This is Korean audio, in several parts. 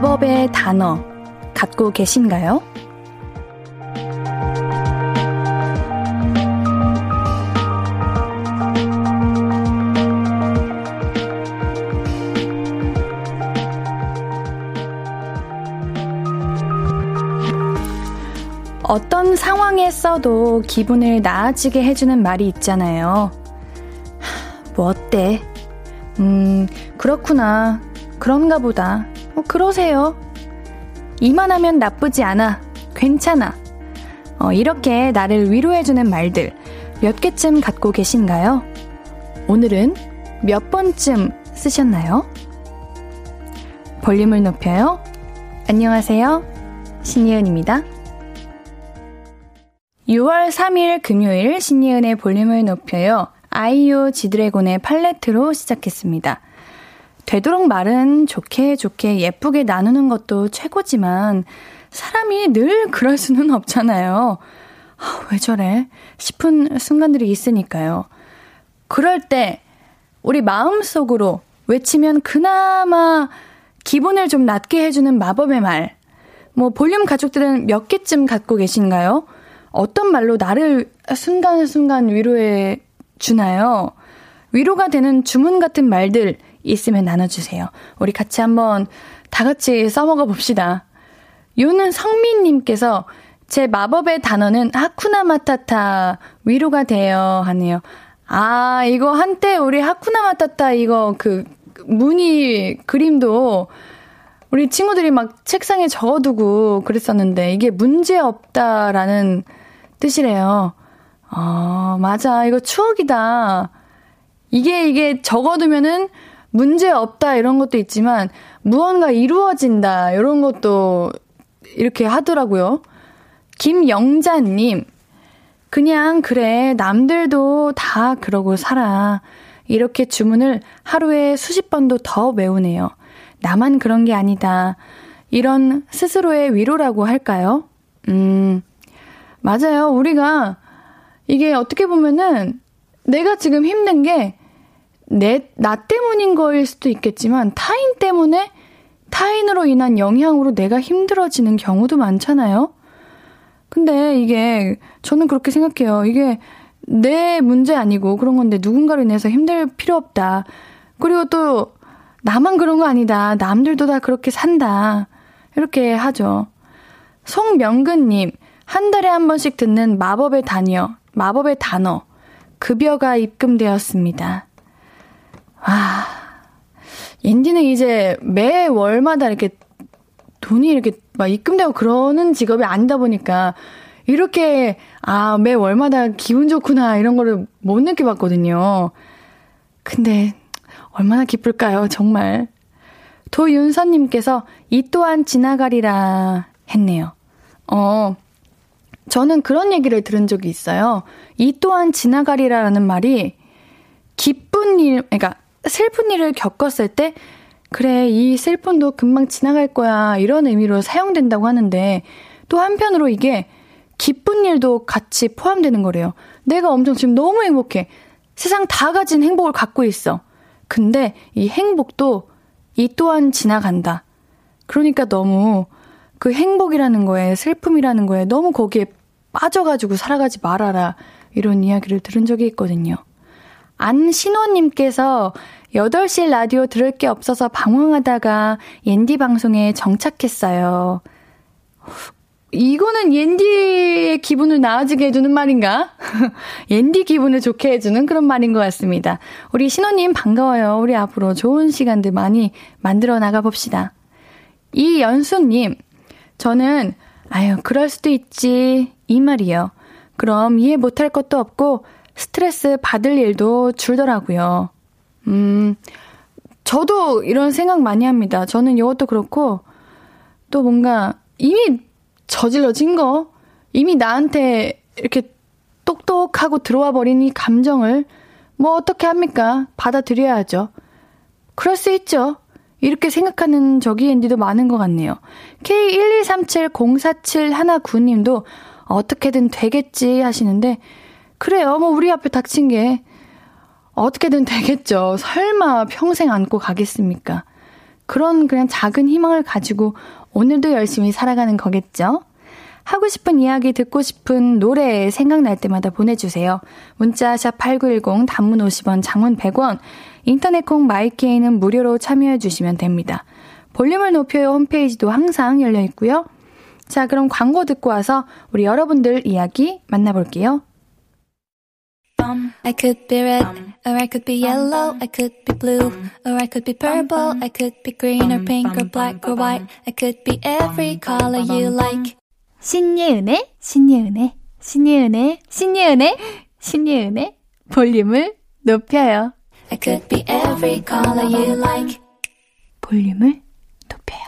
마법의 단어 갖고 계신가요? 어떤 상황에 써도 기분을 나아지게 해주는 말이 있잖아요. 뭐 어때? 그렇구나. 그런가 보다. 그러세요. 이만하면 나쁘지 않아. 괜찮아. 이렇게 나를 위로해주는 말들 몇 개쯤 갖고 계신가요? 오늘은 몇 번쯤 쓰셨나요? 볼륨을 높여요. 안녕하세요. 신예은입니다. 6월 3일 금요일 신예은의 볼륨을 높여요. 아이유 지드래곤의 팔레트로 시작했습니다. 되도록 말은 좋게 예쁘게 나누는 것도 최고지만 사람이 늘 그럴 수는 없잖아요. 왜 저래? 싶은 순간들이 있으니까요. 그럴 때 우리 마음속으로 외치면 그나마 기분을 좀 낮게 해주는 마법의 말. 볼륨 가족들은 몇 개쯤 갖고 계신가요? 어떤 말로 나를 순간순간 위로해 주나요? 위로가 되는 주문 같은 말들 있으면 나눠주세요. 우리 같이 한번 다 같이 써먹어 봅시다. 윤성민님께서 제 마법의 단어는 하쿠나마타타 위로가 돼요 하네요. 아, 이거 한때 우리 하쿠나마타타 이거 그 무늬 그림도 우리 친구들이 막 책상에 적어두고 그랬었는데 이게 문제없다라는 뜻이래요. 맞아. 이거 추억이다. 이게 적어두면은 문제없다 이런 것도 있지만 무언가 이루어진다 이런 것도 이렇게 하더라고요. 김영자님, 그래 남들도 다 그러고 살아. 이렇게 주문을 하루에 수십 번도 더 외우네요. 나만 그런 게 아니다. 이런 스스로의 위로라고 할까요? 맞아요. 우리가 이게 어떻게 보면은 내가 지금 힘든 게 나 때문인 거일 수도 있겠지만 타인 때문에 타인으로 인한 영향으로 내가 힘들어지는 경우도 많잖아요. 근데 이게 저는 그렇게 생각해요. 이게 내 문제 아니고 그런 건데 누군가로 인해서 힘들 필요 없다. 그리고 또 나만 그런 거 아니다. 남들도 다 그렇게 산다. 이렇게 하죠. 송명근님, 한 달에 한 번씩 듣는 마법의 단어. 급여가 입금되었습니다. 아, 옌디는 이제 매 월마다 이렇게 돈이 이렇게 막 입금되고 그러는 직업이 아니다 보니까 이렇게 매 월마다 기분 좋구나 이런 거를 못 느껴봤거든요. 근데 얼마나 기쁠까요, 정말. 도윤서님께서 이 또한 지나가리라 했네요. 저는 그런 얘기를 들은 적이 있어요. 이 또한 지나가리라라는 말이 그러니까 슬픈 일을 겪었을 때 그래, 이 슬픔도 금방 지나갈 거야 이런 의미로 사용된다고 하는데 또 한편으로 이게 기쁜 일도 같이 포함되는 거래요. 내가 엄청 지금 너무 행복해. 세상 다 가진 행복을 갖고 있어. 근데 이 행복도 이 또한 지나간다. 그러니까 너무 그 행복이라는 거에 슬픔이라는 거에 너무 거기에 빠져가지고 살아가지 말아라 이런 이야기를 들은 적이 있거든요. 안신호님께서 8시 라디오 들을 게 없어서 방황하다가 옌디 방송에 정착했어요. 이거는 옌디의 기분을 나아지게 해주는 말인가? 옌디 기분을 좋게 해주는 그런 말인 것 같습니다. 우리 신호님 반가워요. 우리 앞으로 좋은 시간들 많이 만들어 나가봅시다. 이연수님, 저는 그럴 수도 있지 이 말이요. 그럼 이해 못할 것도 없고 스트레스 받을 일도 줄더라고요. 저도 이런 생각 많이 합니다. 저는 이것도 그렇고 또 뭔가 이미 저질러진 거, 이미 나한테 이렇게 똑똑하고 들어와 버린 이 감정을 어떻게 합니까? 받아들여야죠. 그럴 수 있죠. 이렇게 생각하는 저기 엔디도 많은 것 같네요. K123704719님도 어떻게든 되겠지 하시는데 그래요. 우리 앞에 닥친 게 어떻게든 되겠죠. 설마 평생 안고 가겠습니까? 그런 그냥 작은 희망을 가지고 오늘도 열심히 살아가는 거겠죠? 하고 싶은 이야기, 듣고 싶은 노래 생각날 때마다 보내주세요. 문자 샵 8910, 단문 50원, 장문 100원, 인터넷 콩 마이케이는 무료로 참여해 주시면 됩니다. 볼륨을 높여요 홈페이지도 항상 열려 있고요. 자, 그럼 광고 듣고 와서 우리 여러분들 이야기 만나볼게요. I could be red, or I could be yellow, I could be blue, or I could be purple, I could be green or pink or black or white, I could be every color you like. 신예은의, 신예은의, 신예은의, 신예은의, 신예은의 볼륨을 높여요. I could be every color you like. 볼륨을 높여요.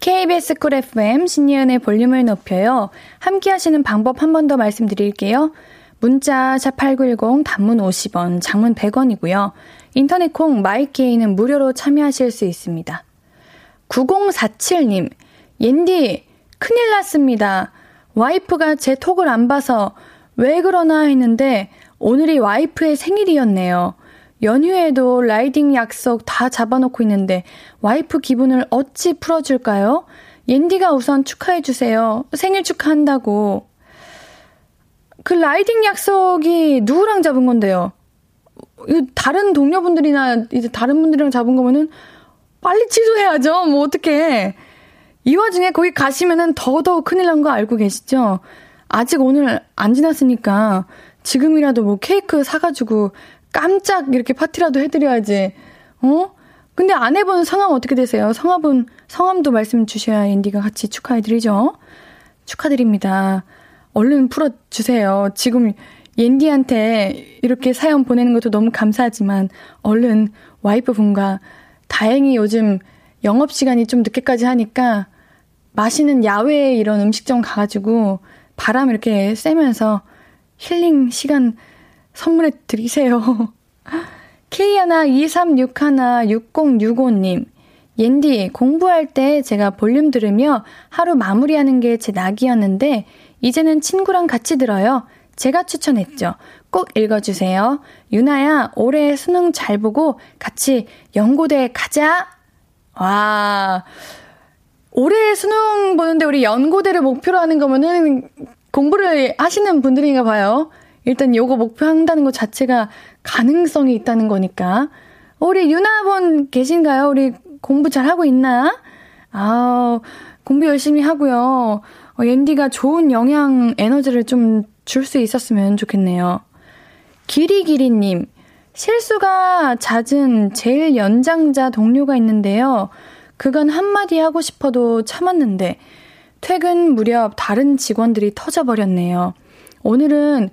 KBS 쿨 FM 신예은의 볼륨을 높여요. 함께 하시는 방법 한 번 더 말씀드릴게요. 문자 #8910 단문 50원, 장문 100원이고요. 인터넷 콩 마이케이는 무료로 참여하실 수 있습니다. 9047님, 옌디 큰일 났습니다. 와이프가 제 톡을 안 봐서 왜 그러나 했는데 오늘이 와이프의 생일이었네요. 연휴에도 라이딩 약속 다 잡아놓고 있는데 와이프 기분을 어찌 풀어줄까요? 옌디가 우선 축하해주세요. 생일 축하한다고. 그 라이딩 약속이 누구랑 잡은 건데요? 다른 동료분들이나 이제 다른 분들이랑 잡은 거면은 빨리 취소해야죠. 뭐 어떡해. 이 와중에 거기 가시면은 더더욱 큰일 난 거 알고 계시죠? 아직 오늘 안 지났으니까 지금이라도 뭐 케이크 사가지고 깜짝 이렇게 파티라도 해드려야지. 어? 근데 안 해본 성함 어떻게 되세요? 성함도 말씀 주셔야 앤디가 같이 축하해드리죠. 축하드립니다. 얼른 풀어주세요. 지금 옌디한테 이렇게 사연 보내는 것도 너무 감사하지만 얼른 와이프분과, 다행히 요즘 영업시간이 좀 늦게까지 하니까 맛있는 야외에 이런 음식점 가가지고 바람 이렇게 쐬면서 힐링 시간 선물해 드리세요. K123616065님, 옌디 공부할 때 제가 볼륨 들으며 하루 마무리하는 게 제 낙이었는데 이제는 친구랑 같이 들어요. 제가 추천했죠. 꼭 읽어주세요. 유나야, 올해 수능 잘 보고 같이 연고대 가자. 와, 올해 수능 보는데 우리 연고대를 목표로 하는 거면은 공부를 하시는 분들인가 봐요. 일단 요거 목표한다는 것 자체가 가능성이 있다는 거니까. 우리 유나분 계신가요? 우리 공부 잘하고 있나? 아, 공부 열심히 하고요. 옌디가 좋은 영향, 에너지를 좀 줄 수 있었으면 좋겠네요. 기리기리님, 실수가 잦은 제일 연장자 동료가 있는데요. 그간 한마디 하고 싶어도 참았는데 퇴근 무렵 다른 직원들이 터져버렸네요. 오늘은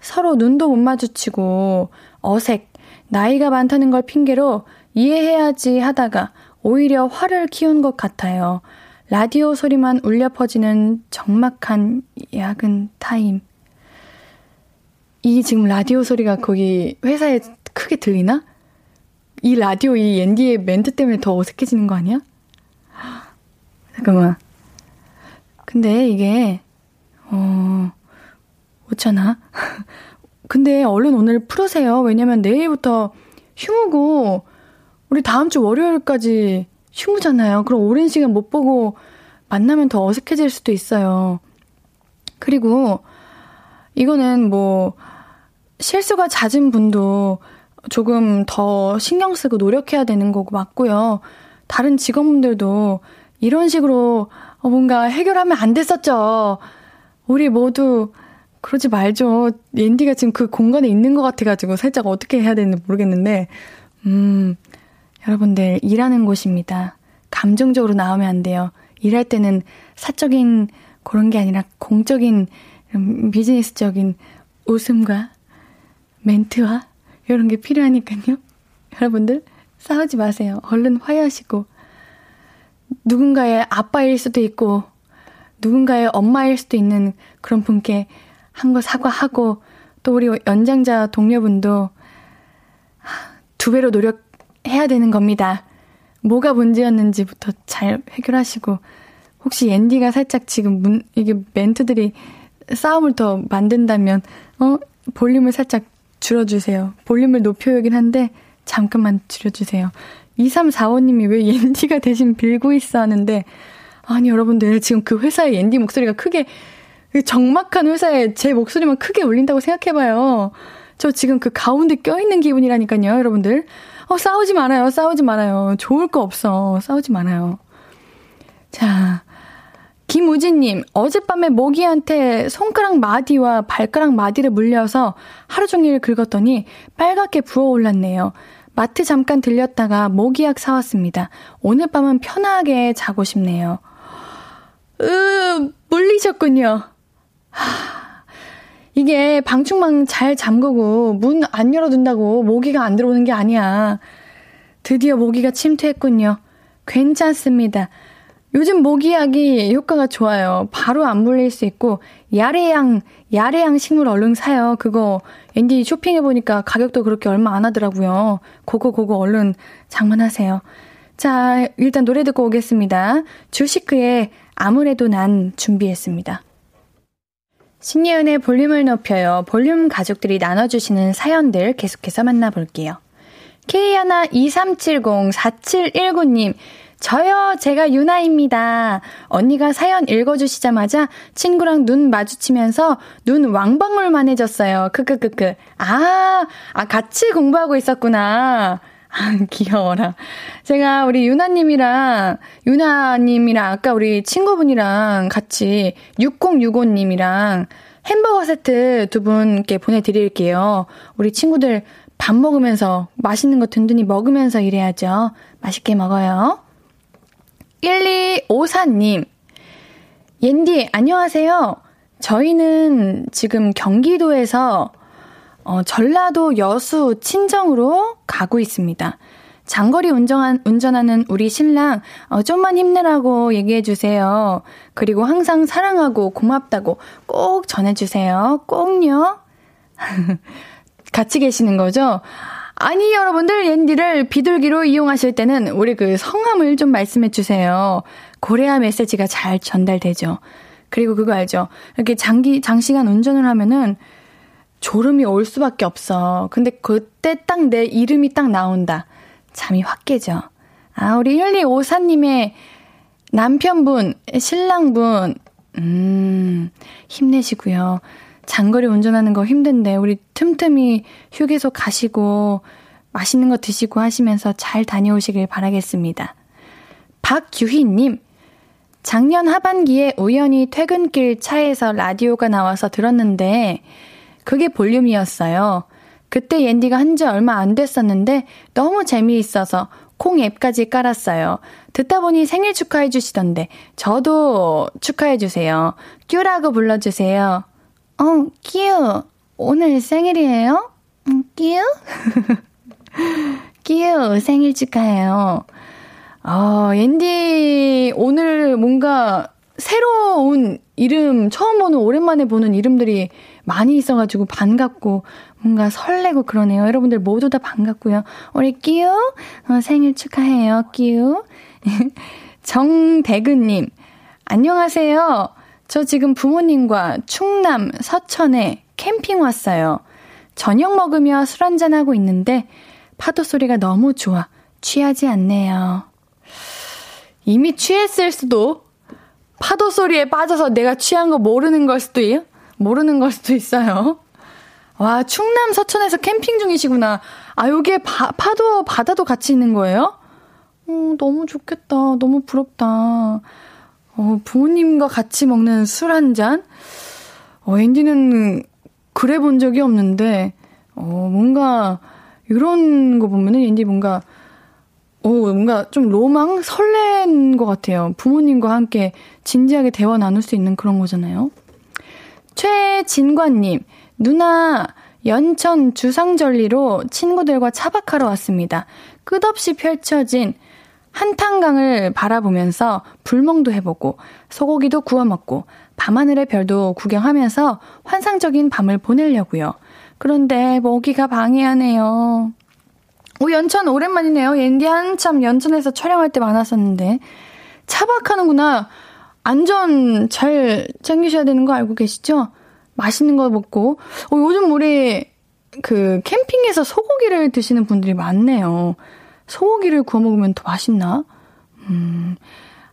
서로 눈도 못 마주치고 어색, 나이가 많다는 걸 핑계로 이해해야지 하다가 오히려 화를 키운 것 같아요. 라디오 소리만 울려 퍼지는 적막한 야근 타임. 이 지금 라디오 소리가 거기 회사에 크게 들리나? 이 라디오, 이 옌디의 멘트 때문에 더 어색해지는 거 아니야? 잠깐만. 근데 이게 어쩌나? 근데 얼른 오늘 풀으세요. 왜냐면 내일부터 휴무고 우리 다음 주 월요일까지 휴무잖아요. 그럼 오랜 시간 못 보고 만나면 더 어색해질 수도 있어요. 그리고 이거는 뭐 실수가 잦은 분도 조금 더 신경 쓰고 노력해야 되는 거고 맞고요. 다른 직원분들도 이런 식으로 뭔가 해결하면 안 됐었죠. 우리 모두 그러지 말죠. 옌디가 지금 그 공간에 있는 것 같아가지고 살짝 어떻게 해야 되는지 모르겠는데 여러분들, 일하는 곳입니다. 감정적으로 나오면 안 돼요. 일할 때는 사적인 그런 게 아니라 공적인, 비즈니스적인 웃음과 멘트와 이런 게 필요하니까요. 여러분들, 싸우지 마세요. 얼른 화해하시고. 누군가의 아빠일 수도 있고 누군가의 엄마일 수도 있는 그런 분께 한 거 사과하고, 또 우리 연장자 동료분도 2배로 노력 해야 되는 겁니다. 뭐가 문제였는지부터 잘 해결하시고, 혹시 옌디가 살짝 지금 이게 멘트들이 싸움을 더 만든다면 볼륨을 살짝 줄여주세요. 볼륨을 높여요긴 한데 잠깐만 줄여주세요. 2345님이 왜 옌디가 대신 빌고 있어 하는데, 아니 여러분들 지금 그 회사의 옌디 목소리가 크게, 적막한 회사에 제 목소리만 크게 울린다고 생각해봐요. 저 지금 그 가운데 껴있는 기분이라니까요, 여러분들. 싸우지 말아요, 싸우지 말아요. 좋을 거 없어, 싸우지 말아요. 자, 김우진님, 어젯밤에 모기한테 손가락 마디와 발가락 마디를 물려서 하루 종일 긁었더니 빨갛게 부어올랐네요. 마트 잠깐 들렸다가 모기약 사왔습니다. 오늘 밤은 편하게 자고 싶네요. 물리셨군요. 이게 방충망 잘 잠그고 문 안 열어둔다고 모기가 안 들어오는 게 아니야. 드디어 모기가 침투했군요. 괜찮습니다. 요즘 모기약이 효과가 좋아요. 바로 안 물릴 수 있고, 야래양 식물 얼른 사요. 그거 앤디 쇼핑해보니까 가격도 그렇게 얼마 안 하더라고요. 그거 얼른 장만하세요. 자, 일단 노래 듣고 오겠습니다. 주시크의 아무래도 난 준비했습니다. 신예은의 볼륨을 높여요. 볼륨 가족들이 나눠주시는 사연들 계속해서 만나볼게요. K123704719님, 저요, 제가 유나입니다. 언니가 사연 읽어주시자마자 친구랑 눈 마주치면서 눈 왕방울만해졌어요. 크크크크. 같이 공부하고 있었구나. 귀여워라. 제가 우리 유나님이랑 아까 우리 친구분이랑 같이 6065님이랑 햄버거 세트 두 분께 보내드릴게요. 우리 친구들 밥 먹으면서 맛있는 거 든든히 먹으면서 일해야죠. 맛있게 먹어요. 1254님, 옌디 안녕하세요. 저희는 지금 경기도에서 전라도 여수 친정으로 가고 있습니다. 장거리 운전하는 우리 신랑 좀만 힘내라고 얘기해주세요. 그리고 항상 사랑하고 고맙다고 꼭 전해주세요. 꼭요. 같이 계시는 거죠? 아니 여러분들, 옌디를 비둘기로 이용하실 때는 우리 그 성함을 좀 말씀해주세요. 그래야 메시지가 잘 전달되죠. 그리고 그거 알죠? 이렇게 장시간 운전을 하면은 졸음이 올 수밖에 없어. 근데 그때 딱 내 이름이 딱 나온다. 잠이 확 깨죠. 우리 1254님의 남편분, 신랑분, 힘내시고요. 장거리 운전하는 거 힘든데 우리 틈틈이 휴게소 가시고 맛있는 거 드시고 하시면서 잘 다녀오시길 바라겠습니다. 박유희님, 작년 하반기에 우연히 퇴근길 차에서 라디오가 나와서 들었는데 그게 볼륨이었어요. 그때 옌디가 한 지 얼마 안 됐었는데 너무 재미있어서 콩 앱까지 깔았어요. 듣다 보니 생일 축하해 주시던데 저도 축하해 주세요. 뀨라고 불러주세요. 뀨. 오늘 생일이에요? 뀨? 뀨, 생일 축하해요. 옌디 오늘 뭔가 새로운 이름, 오랜만에 보는 이름들이 많이 있어가지고 반갑고 뭔가 설레고 그러네요. 여러분들 모두 다 반갑고요. 우리 끼우 생일 축하해요. 끼우. 정대근님, 안녕하세요. 저 지금 부모님과 충남 서천에 캠핑 왔어요. 저녁 먹으며 술 한잔하고 있는데 파도 소리가 너무 좋아 취하지 않네요. 이미 취했을 수도, 파도 소리에 빠져서 내가 취한 거 모르는 걸 수도 있어요. 와, 충남 서천에서 캠핑 중이시구나. 요게 파도, 바다도 같이 있는 거예요? 너무 좋겠다. 너무 부럽다. 부모님과 같이 먹는 술 한 잔? 앤디는 그래 본 적이 없는데, 뭔가, 이런 거 보면은 앤디 뭔가, 뭔가 좀 로망? 설렌 것 같아요. 부모님과 함께 진지하게 대화 나눌 수 있는 그런 거잖아요. 최진관님, 누나 연천 주상절리로 친구들과 차박하러 왔습니다. 끝없이 펼쳐진 한탄강을 바라보면서 불멍도 해보고 소고기도 구워 먹고 밤하늘의 별도 구경하면서 환상적인 밤을 보내려고요. 그런데 모기가 방해하네요. 연천 오랜만이네요. 앤디 한참 연천에서 촬영할 때 많았었는데. 차박하는구나. 안전 잘 챙기셔야 되는 거 알고 계시죠? 맛있는 거 먹고. 요즘 우리 그 캠핑에서 소고기를 드시는 분들이 많네요. 소고기를 구워 먹으면 더 맛있나?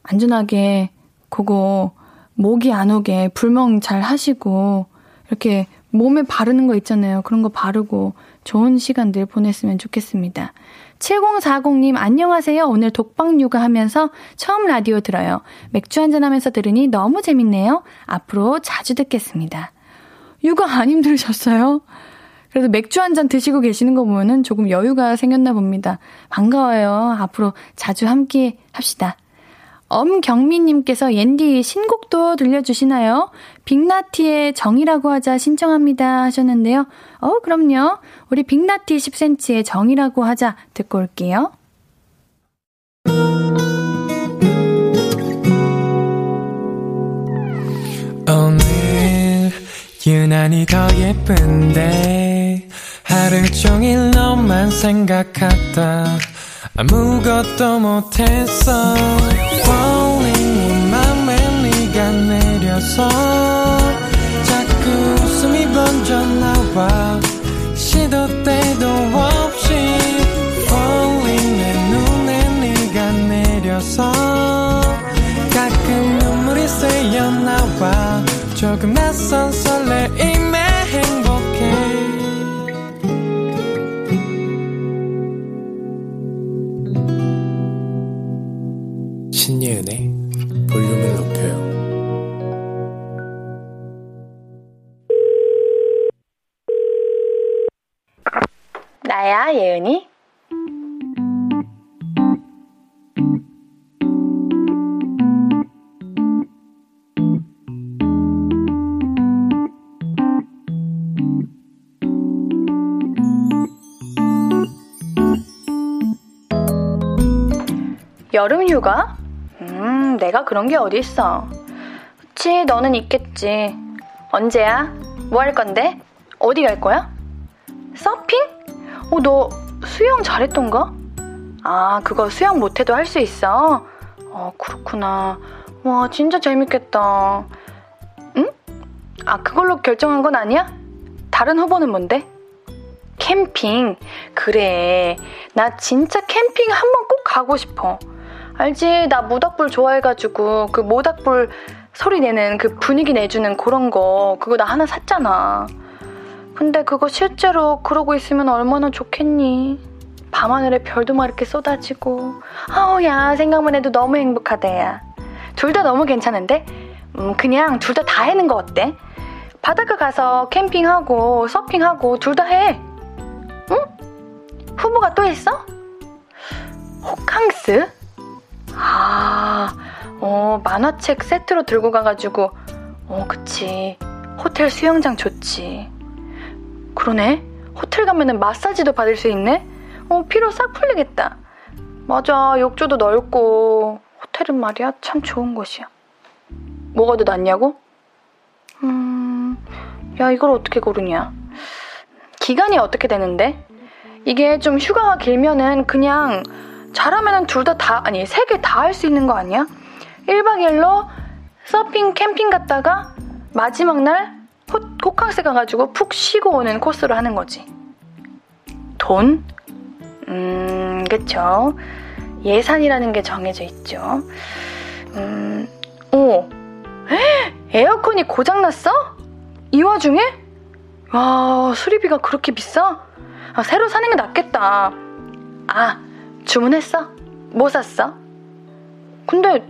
안전하게 그거 모기 안 오게 불멍 잘 하시고 이렇게 몸에 바르는 거 있잖아요. 그런 거 바르고 좋은 시간들 보냈으면 좋겠습니다. 7040님 안녕하세요. 오늘 독방 육아하면서 처음 라디오 들어요. 맥주 한잔하면서 들으니 너무 재밌네요. 앞으로 자주 듣겠습니다. 육아 안 힘들으셨어요? 그래도 맥주 한잔 드시고 계시는 거 보면은 조금 여유가 생겼나 봅니다. 반가워요. 앞으로 자주 함께 합시다. 엄경민님께서 옌디 신곡도 들려주시나요? 빅나티의 정이라고 하자 신청합니다 하셨는데요. 그럼요. 우리 빅나티 10cm의 정이라고 하자 듣고 올게요. 오늘 유난히 더 예쁜데 하루 종일 너만 생각하다 아무것도 못했어 Falling 내 맘에 네가 내려서 자꾸 웃음이 번져나와 시도 때도 없이 Falling 내 눈에 네가 내려서 가끔 눈물이 새어나와 조금 낯선 설레임에 행복해 신예은의 볼륨을 높여요. 나야 예은이. 여름휴가? 내가 그런 게 어디 있어. 그치, 너는 있겠지. 언제야? 뭐 할 건데? 어디 갈 거야? 서핑? 너 수영 잘했던가? 아, 그거 수영 못해도 할 수 있어? 그렇구나. 와, 진짜 재밌겠다. 응? 그걸로 결정한 건 아니야? 다른 후보는 뭔데? 캠핑? 그래, 나 진짜 캠핑 한번 꼭 가고 싶어. 알지? 나 모닥불 좋아해가지고 그 모닥불 소리 내는 그 분위기 내주는 그런 거 그거 나 하나 샀잖아. 근데 그거 실제로 그러고 있으면 얼마나 좋겠니? 밤하늘에 별도 막 이렇게 쏟아지고 아우야 생각만 해도 너무 행복하다 야. 둘 다 너무 괜찮은데? 그냥 둘 다 다 해는 거 어때? 바닷가 가서 캠핑하고 서핑하고 둘 다 해. 응? 후보가 또 있어? 호캉스? 만화책 세트로 들고 가가지고 그치 호텔 수영장 좋지. 그러네, 호텔 가면은 마사지도 받을 수 있네. 피로 싹 풀리겠다. 맞아, 욕조도 넓고 호텔은 말이야 참 좋은 곳이야. 뭐가 더 낫냐고? 야, 이걸 어떻게 고르냐. 기간이 어떻게 되는데? 이게 좀 휴가가 길면은 그냥 잘하면 둘 다 아니 세 개 다 할 수 있는 거 아니야? 1박 2일로 서핑 캠핑 갔다가 마지막 날 호캉스 가가지고 푹 쉬고 오는 코스로 하는 거지. 돈? 그쵸. 예산이라는 게 정해져 있죠. 에어컨이 고장났어? 이 와중에? 와, 수리비가 그렇게 비싸? 새로 사는 게 낫겠다. 주문했어? 뭐 샀어? 근데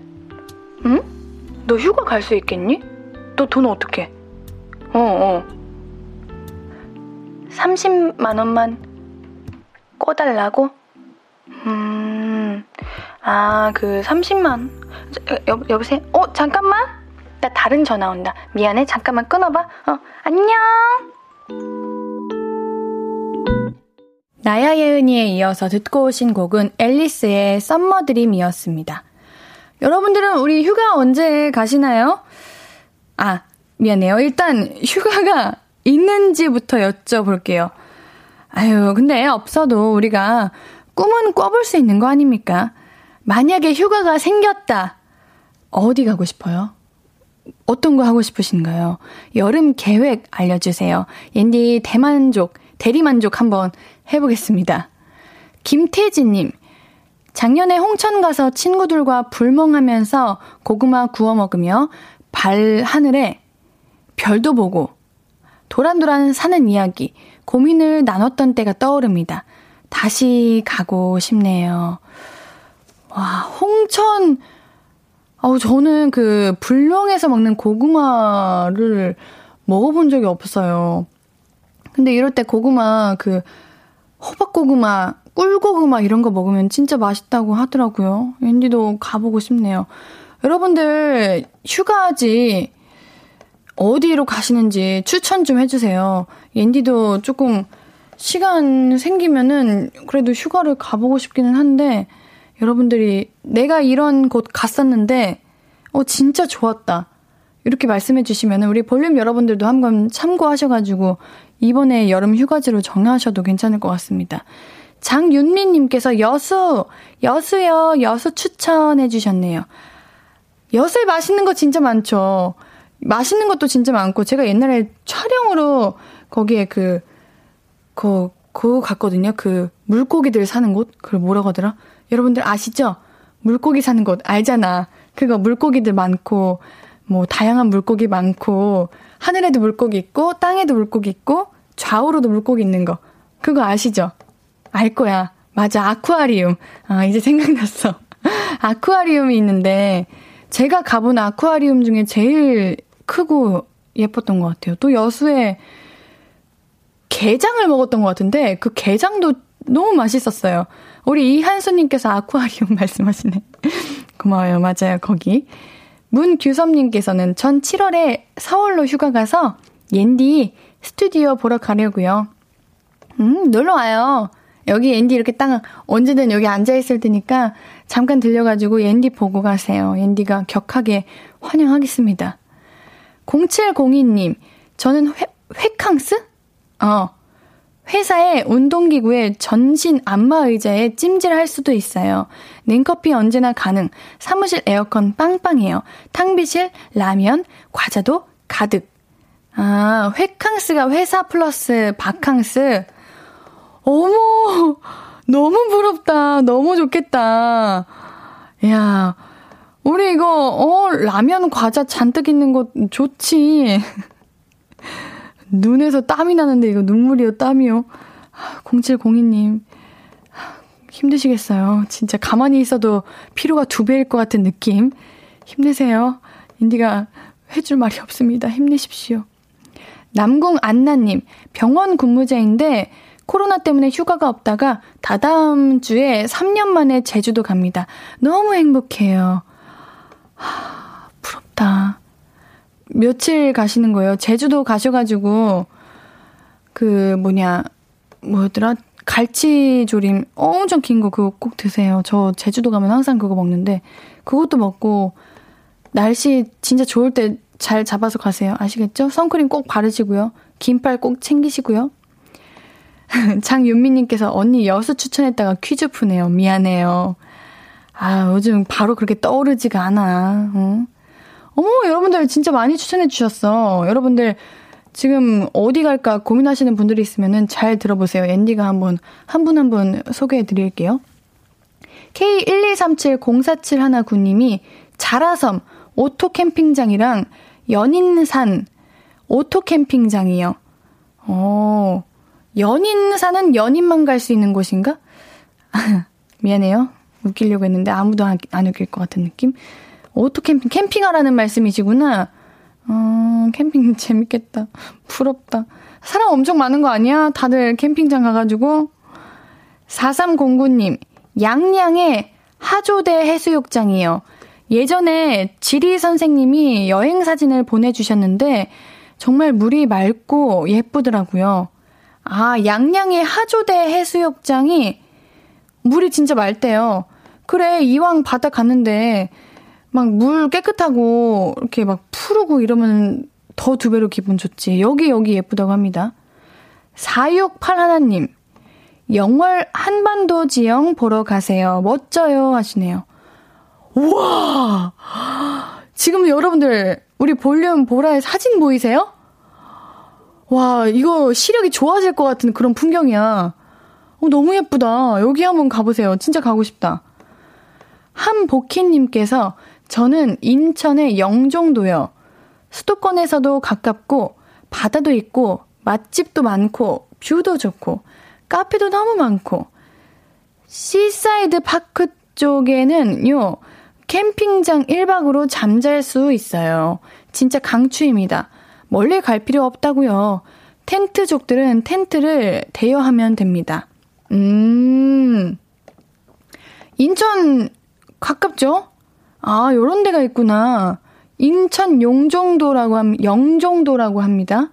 응? 너 휴가 갈 수 있겠니? 너 돈 어떻게? 30만 원만 꿔달라고? 그 30만 여보세요? 잠깐만, 나 다른 전화 온다. 미안해, 잠깐만 끊어봐. 안녕. 나야 예은이에 이어서 듣고 오신 곡은 앨리스의 썸머드림이었습니다. 여러분들은 우리 휴가 언제 가시나요? 미안해요. 일단 휴가가 있는지부터 여쭤볼게요. 근데 없어도 우리가 꿈은 꿔볼 수 있는 거 아닙니까? 만약에 휴가가 생겼다. 어디 가고 싶어요? 어떤 거 하고 싶으신가요? 여름 계획 알려주세요. 옌디 대만족 대리만족 한번 해보겠습니다. 김태진님, 작년에 홍천 가서 친구들과 불멍하면서 고구마 구워 먹으며 발 하늘에 별도 보고 도란도란 사는 이야기, 고민을 나눴던 때가 떠오릅니다. 다시 가고 싶네요. 와, 홍천, 저는 그 불멍에서 먹는 고구마를 먹어본 적이 없어요. 근데 이럴 때 고구마, 그 호박고구마, 꿀고구마 이런 거 먹으면 진짜 맛있다고 하더라고요. 왠지도 가보고 싶네요. 여러분들 휴가지 어디로 가시는지 추천 좀 해주세요. 옌디도 조금 시간 생기면은 그래도 휴가를 가보고 싶기는 한데, 여러분들이 내가 이런 곳 갔었는데 진짜 좋았다 이렇게 말씀해 주시면은 우리 볼륨 여러분들도 한번 참고하셔가지고 이번에 여름 휴가지로 정하셔도 괜찮을 것 같습니다. 장윤미님께서 여수요 여수 추천해 주셨네요. 여수에 맛있는 거 진짜 많죠. 맛있는 것도 진짜 많고, 제가 옛날에 촬영으로 거기에 그거 갔거든요. 그 물고기들 사는 곳? 그걸 뭐라고 하더라? 여러분들 아시죠? 물고기 사는 곳 알잖아. 그거 물고기들 많고, 뭐 다양한 물고기 많고, 하늘에도 물고기 있고 땅에도 물고기 있고 좌우로도 물고기 있는 거, 그거 아시죠? 알 거야. 맞아, 아쿠아리움. 이제 생각났어. 아쿠아리움이 있는데 제가 가본 아쿠아리움 중에 제일 크고 예뻤던 것 같아요. 또 여수에 게장을 먹었던 것 같은데 그 게장도 너무 맛있었어요. 우리 이한수님께서 아쿠아리움 말씀하시네. 고마워요. 맞아요, 거기. 문규섭님께서는 전 7월에 서울로 휴가 가서 옌디 스튜디오 보러 가려고요. 놀러 와요. 여기 옌디 이렇게 딱 언제든 여기 앉아있을 테니까 잠깐 들려가지고 옌디 보고 가세요. 옌디가 격하게 환영하겠습니다. 0702님, 저는 회캉스? 회사의 운동기구에 전신 안마의자에 찜질할 수도 있어요. 냉커피 언제나 가능. 사무실 에어컨 빵빵해요. 탕비실, 라면, 과자도 가득. 회캉스가 회사 플러스 바캉스. 어머, 너무 부럽다. 너무 좋겠다. 이야, 우리 이거 라면, 과자 잔뜩 있는 거 좋지. 눈에서 땀이 나는데 이거 눈물이요 땀이요. 0702님 힘드시겠어요. 진짜 가만히 있어도 피로가 2배일 것 같은 느낌. 힘내세요. 인디가 해줄 말이 없습니다. 힘내십시오. 남궁 안나님, 병원 근무자인데 코로나 때문에 휴가가 없다가 다다음 주에 3년 만에 제주도 갑니다. 너무 행복해요. 부럽다. 며칠 가시는 거예요? 제주도 가셔가지고 갈치조림 엄청 긴 거 그거 꼭 드세요. 저 제주도 가면 항상 그거 먹는데, 그것도 먹고 날씨 진짜 좋을 때 잘 잡아서 가세요. 아시겠죠? 선크림 꼭 바르시고요. 긴팔 꼭 챙기시고요. 장윤미님께서 언니 여수 추천했다가 퀴즈 푸네요. 미안해요. 요즘 바로 그렇게 떠오르지가 않아. 어머, 여러분들 진짜 많이 추천해 주셨어. 여러분들 지금 어디 갈까 고민하시는 분들이 있으면 잘 들어보세요. 앤디가 한 분 소개해 드릴게요. K123704719님이 자라섬 오토캠핑장이랑 연인산 오토캠핑장이요. 연인산은 연인만 갈 수 있는 곳인가? 미안해요. 웃기려고 했는데 아무도 안 웃길 것 같은 느낌. 오토캠핑, 캠핑하라는 말씀이시구나. 캠핑 재밌겠다. 부럽다. 사람 엄청 많은 거 아니야? 다들 캠핑장 가가지고. 4309님, 양양의 하조대 해수욕장이요. 예전에 지리 선생님이 여행 사진을 보내주셨는데 정말 물이 맑고 예쁘더라고요. 양양의 하조대 해수욕장이 물이 진짜 맑대요. 그래, 이왕 바다 갔는데 막 물 깨끗하고 이렇게 막 푸르고 이러면 더 2배로 기분 좋지. 여기 예쁘다고 합니다. 4681님, 영월 한반도 지형 보러 가세요. 멋져요 하시네요. 우와, 지금 여러분들 우리 볼륨 보라의 사진 보이세요? 와, 이거 시력이 좋아질 것 같은 그런 풍경이야. 너무 예쁘다. 여기 한번 가보세요. 진짜 가고 싶다. 한복희님께서 저는 인천의 영종도요. 수도권에서도 가깝고 바다도 있고 맛집도 많고 뷰도 좋고 카페도 너무 많고 시사이드 파크 쪽에는요. 캠핑장 1박으로 잠잘 수 있어요. 진짜 강추입니다. 멀리 갈 필요 없다고요. 텐트족들은 텐트를 대여하면 됩니다. 인천 가깝죠? 아, 요런 데가 있구나. 인천 영종도라고 합니다.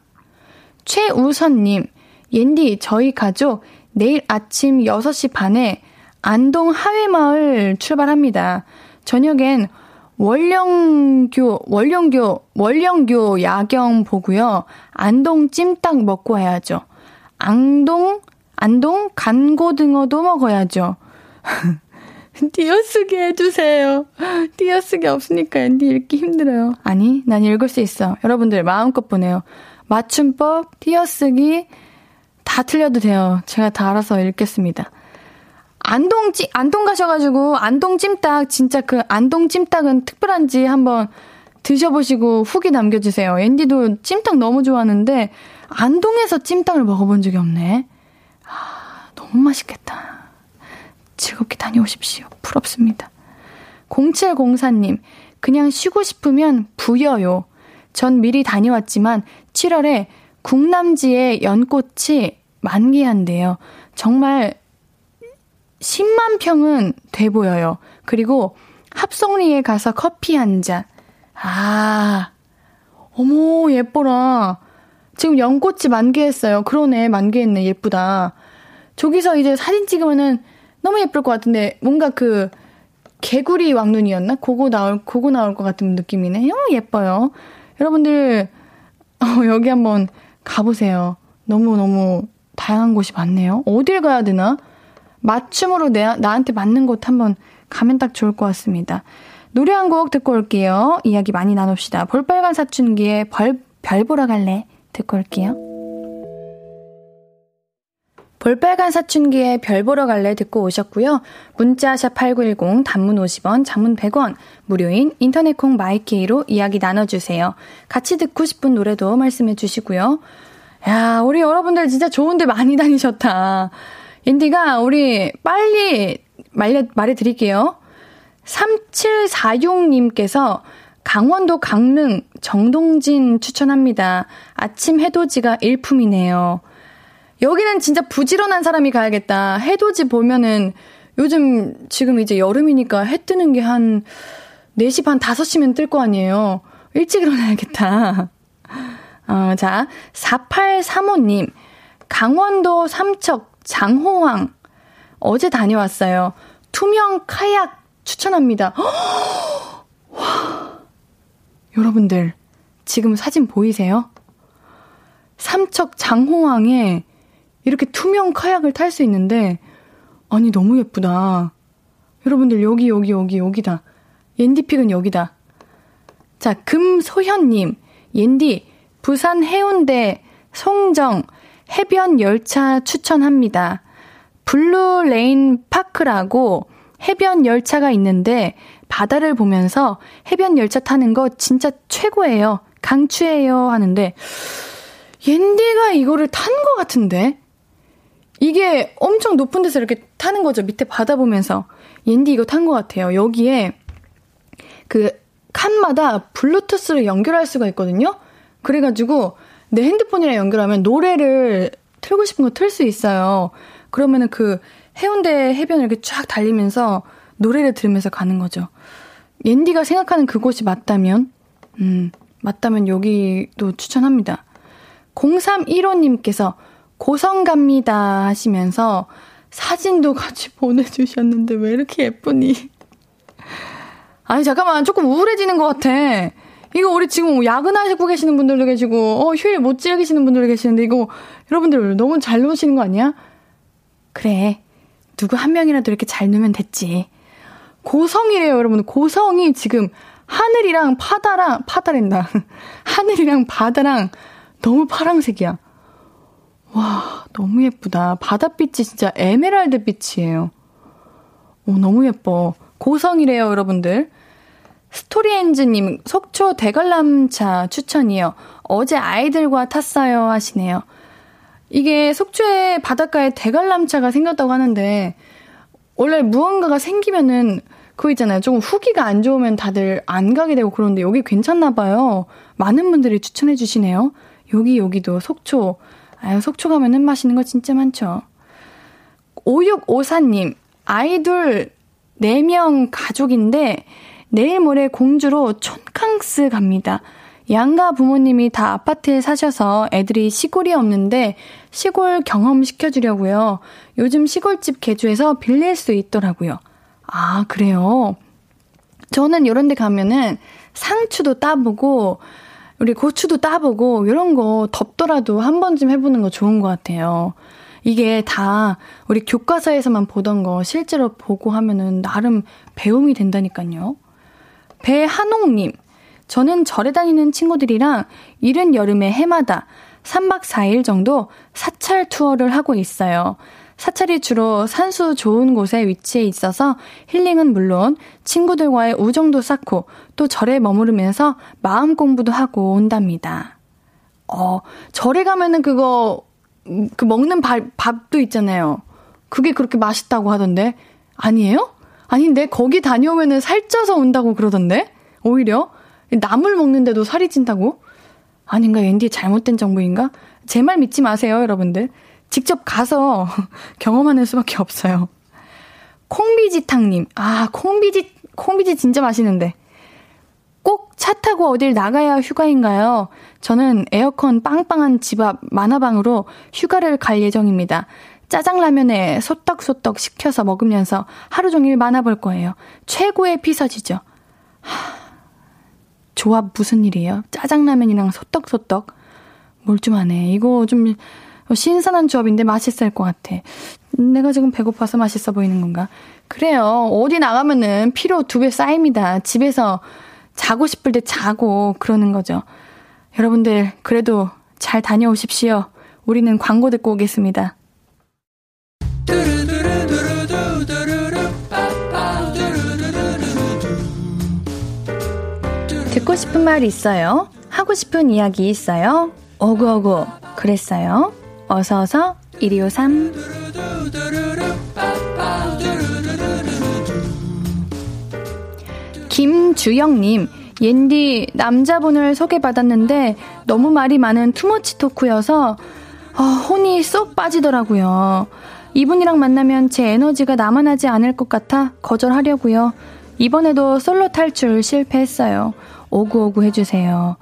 최우선님, 옌디 저희 가족 내일 아침 6시 반에 안동 하회마을 출발합니다. 저녁엔 월령교 야경 보고요. 안동 찜닭 먹고 해야죠. 안동 간고등어도 먹어야죠. 띄어쓰기 해주세요. 띄어쓰기 없으니까 앤디 읽기 힘들어요. 아니, 난 읽을 수 있어. 여러분들 마음껏 보내요. 맞춤법, 띄어쓰기 다 틀려도 돼요. 제가 다 알아서 읽겠습니다. 안동 가셔가지고 안동 찜닭, 진짜 그 안동 찜닭은 특별한지 한번 드셔보시고 후기 남겨주세요. 앤디도 찜닭 너무 좋아하는데 안동에서 찜닭을 먹어본 적이 없네. 아, 너무 맛있겠다. 즐겁게 다녀오십시오. 부럽습니다. 0704님, 그냥 쉬고 싶으면 부여요. 전 미리 다녀왔지만 7월에 국남지의 연꽃이 만개한대요. 정말 10만 평은 돼 보여요. 그리고 합성리에 가서 커피 한 잔. 아, 어머, 예뻐라. 지금 연꽃이 만개했어요. 그러네, 만개했네. 예쁘다. 저기서 이제 사진 찍으면은 너무 예쁠 것 같은데, 뭔가 그 개구리 왕눈이었나? 그거 나올 것 같은 느낌이네. 예뻐요. 여러분들, 여기 한번 가보세요. 너무너무 다양한 곳이 많네요. 어딜 가야 되나? 맞춤으로 나한테 맞는 곳 한번 가면 딱 좋을 것 같습니다. 노래 한 곡 듣고 올게요. 이야기 많이 나눕시다. 볼빨간 사춘기에 별 보러 갈래? 듣고 올게요. 볼빨간 사춘기에 별 보러 갈래? 듣고 오셨고요. 문자샵 8910, 단문 50원, 장문 100원, 무료인 인터넷콩 마이케이로 이야기 나눠주세요. 같이 듣고 싶은 노래도 말씀해 주시고요. 야, 우리 여러분들 진짜 좋은 데 많이 다니셨다. 인디가 우리 빨리 말해드릴게요. 3746님께서 강원도 강릉 정동진 추천합니다. 아침 해돋이가 일품이네요. 여기는 진짜 부지런한 사람이 가야겠다. 해돋이 보면은 요즘 지금 이제 여름이니까 해 뜨는 게 한 4시 반, 5시면 뜰 거 아니에요. 일찍 일어나야겠다. 자, 4835님. 강원도 삼척 장호항 어제 다녀왔어요. 투명 카약 추천합니다. 와, 여러분들 지금 사진 보이세요? 삼척 장호항에 이렇게 투명 카약을 탈 수 있는데, 아니 너무 예쁘다. 여러분들 여기다. 옌디픽은 여기다. 자, 금소현님, 옌디 부산 해운대 송정 해변 열차 추천합니다. 블루레인 파크라고 해변 열차가 있는데 바다를 보면서 해변 열차 타는 거 진짜 최고예요. 강추해요. 하는데 옌디가 이거를 탄 것 같은데? 이게 엄청 높은 데서 이렇게 타는 거죠. 밑에 바다 보면서. 옌디 이거 탄 것 같아요. 여기에 그 칸마다 블루투스를 연결할 수가 있거든요. 그래가지고 내 핸드폰이랑 연결하면 노래를 틀고 싶은 거 틀 수 있어요. 그러면은 그 해운대 해변을 이렇게 쫙 달리면서 노래를 들으면서 가는 거죠. 옌디가 생각하는 그곳이 맞다면, 여기도 추천합니다. 0315님께서 고성 갑니다 하시면서 사진도 같이 보내주셨는데 왜 이렇게 예쁘니? 아니, 잠깐만. 조금 우울해지는 것 같아. 이거 우리 지금 야근하시고 계시는 분들도 계시고 휴일 못 즐기시는 분들도 계시는데 이거 여러분들 너무 잘 노시는 거 아니야? 그래, 누구 한 명이라도 이렇게 잘 노면 됐지. 고성이래요, 여러분. 고성이 지금 하늘이랑 바다랑 너무 파랑색이야. 와, 너무 예쁘다. 바닷빛이 진짜 에메랄드 빛이에요. 오, 너무 예뻐. 고성이래요, 여러분들. 스토리엔즈님, 속초 대관람차 추천이요. 어제 아이들과 탔어요 하시네요. 이게 속초의 바닷가에 대관람차가 생겼다고 하는데, 원래 무언가가 생기면은 그거 있잖아요. 조금 후기가 안 좋으면 다들 안 가게 되고 그런데 여기 괜찮나 봐요. 많은 분들이 추천해 주시네요. 여기도 속초. 아유, 속초 가면은 맛있는 거 진짜 많죠. 5654님, 아이돌 4명 가족인데 내일 모레 공주로 촌캉스 갑니다. 양가 부모님이 다 아파트에 사셔서 애들이 시골이 없는데 시골 경험시켜주려고요. 요즘 시골집 개조해서 빌릴 수 있더라고요. 아, 그래요? 저는 이런 데 가면은 상추도 따보고 우리 고추도 따보고 이런 거 덥더라도 한 번쯤 해보는 거 좋은 것 같아요. 이게 다 우리 교과서에서만 보던 거 실제로 보고 하면은 나름 배움이 된다니까요. 배한옥님, 저는 절에 다니는 친구들이랑 이른 여름에 해마다 3박 4일 정도 사찰 투어를 하고 있어요. 사찰이 주로 산수 좋은 곳에 위치해 있어서 힐링은 물론 친구들과의 우정도 쌓고 또 절에 머무르면서 마음 공부도 하고 온답니다. 절에 가면은 그 먹는 밥도 있잖아요. 그게 그렇게 맛있다고 하던데. 아니에요? 아닌데? 거기 다녀오면은 살쪄서 온다고 그러던데? 오히려? 나물 먹는데도 살이 찐다고? 아닌가? 앤디 잘못된 정보인가? 제 말 믿지 마세요, 여러분들. 직접 가서 경험하는 수밖에 없어요. 콩비지탕님. 아, 콩비지 진짜 맛있는데. 꼭 차 타고 어딜 나가야 휴가인가요? 저는 에어컨 빵빵한 집 앞 만화방으로 휴가를 갈 예정입니다. 짜장라면에 소떡소떡 시켜서 먹으면서 하루 종일 만화 볼 거예요. 최고의 피서지죠. 조합 무슨 일이에요? 짜장라면이랑 소떡소떡? 뭘 좀 하네. 이거 좀 신선한 조합인데 맛있을 것 같아. 내가 지금 배고파서 맛있어 보이는 건가? 그래요. 어디 나가면은 피로 2배 쌓입니다. 집에서 자고 싶을 때 자고 그러는 거죠. 여러분들 그래도 잘 다녀오십시오. 우리는 광고 듣고 오겠습니다. 듣고 싶은 말 있어요? 하고 싶은 이야기 있어요? 어구어구 그랬어요? 어서어서 1253. 김주영님, 옌디 남자분을 소개받았는데 너무 말이 많은 투머치 토크여서 혼이 쏙 빠지더라고요. 이분이랑 만나면 제 에너지가 남아나지 않을 것 같아 거절하려고요. 이번에도 솔로 탈출 실패했어요. 오구오구 해주세요.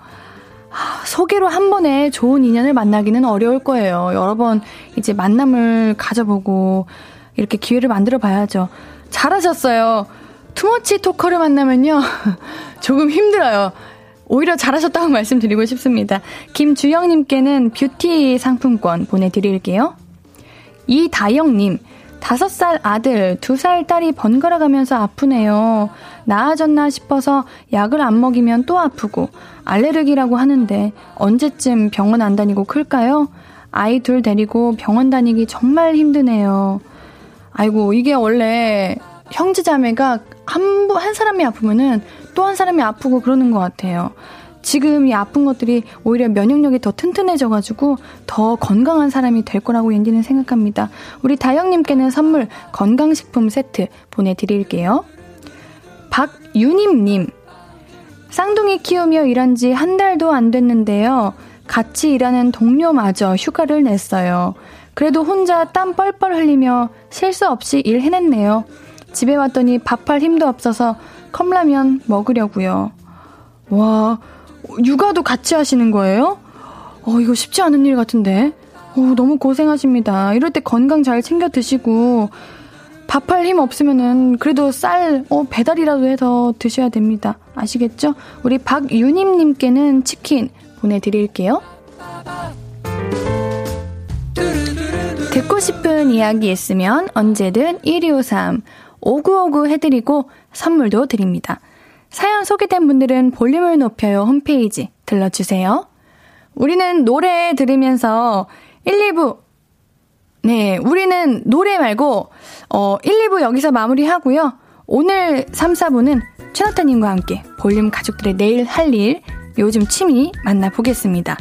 소개로 한 번에 좋은 인연을 만나기는 어려울 거예요. 여러 번 이제 만남을 가져보고 이렇게 기회를 만들어 봐야죠. 잘하셨어요. 투머치 토커를 만나면요 조금 힘들어요. 오히려 잘하셨다고 말씀드리고 싶습니다. 김주영님께는 뷰티 상품권 보내드릴게요. 이다영님, 5살 아들, 2살 딸이 번갈아 가면서 아프네요. 나아졌나 싶어서 약을 안 먹이면 또 아프고 알레르기라고 하는데 언제쯤 병원 안 다니고 클까요? 아이 둘 데리고 병원 다니기 정말 힘드네요. 아이고, 이게 원래 형제자매가 한 사람이 아프면은 또 한 사람이 아프고 그러는 것 같아요. 지금 이 아픈 것들이 오히려 면역력이 더 튼튼해져가지고 더 건강한 사람이 될 거라고 옌디는 생각합니다. 우리 다영님께는 선물 건강식품 세트 보내드릴게요. 박유님님, 쌍둥이 키우며 일한 지 한 달도 안 됐는데요. 같이 일하는 동료마저 휴가를 냈어요. 그래도 혼자 땀 뻘뻘 흘리며 실수 없이 일 해냈네요. 집에 왔더니 밥할 힘도 없어서 컵라면 먹으려고요. 와, 육아도 같이 하시는 거예요? 이거 쉽지 않은 일 같은데. 너무 고생하십니다. 이럴 때 건강 잘 챙겨 드시고 밥할 힘 없으면은 그래도 쌀 배달이라도 해서 드셔야 됩니다. 아시겠죠? 우리 박유님께는 치킨 보내드릴게요. 듣고 싶은 이야기 있으면 언제든 1253 5959 해드리고 선물도 드립니다. 사연 소개된 분들은 볼륨을 높여요 홈페이지 들러주세요. 우리는 노래 들으면서 1, 2부 네, 우리는 노래 말고 1, 2부 여기서 마무리하고요. 오늘 3, 4부는 최나타님과 함께 볼륨 가족들의 내일 할 일, 요즘 취미 만나보겠습니다.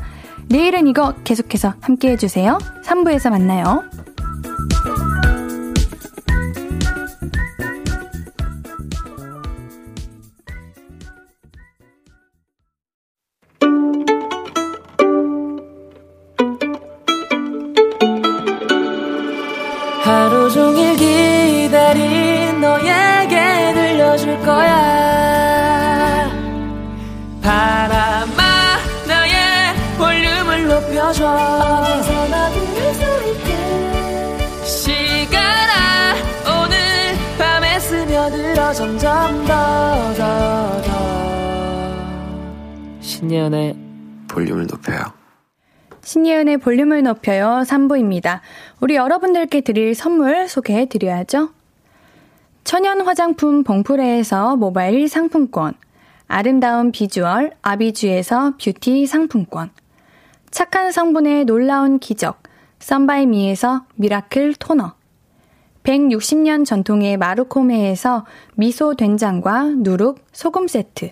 내일은 이거 계속해서 함께해 주세요. 3부에서 만나요. 하루 종일 기다린 너에게 들려줄 거야. 바람아 나의 볼륨을 높여줘. 어디서나 부를 수 있게. 시간아 오늘 밤에 스며들어 점점 더. 신예은의 볼륨을 높여요. 신예은의 볼륨을 높여요 3부입니다. 우리 여러분들께 드릴 선물 소개해드려야죠. 천연 화장품 봉프레에서 모바일 상품권, 아름다운 비주얼 아비주에서 뷰티 상품권, 착한 성분의 놀라운 기적 썬바이미에서 미라클 토너, 160년 전통의 마루코메에서 미소 된장과 누룩 소금 세트,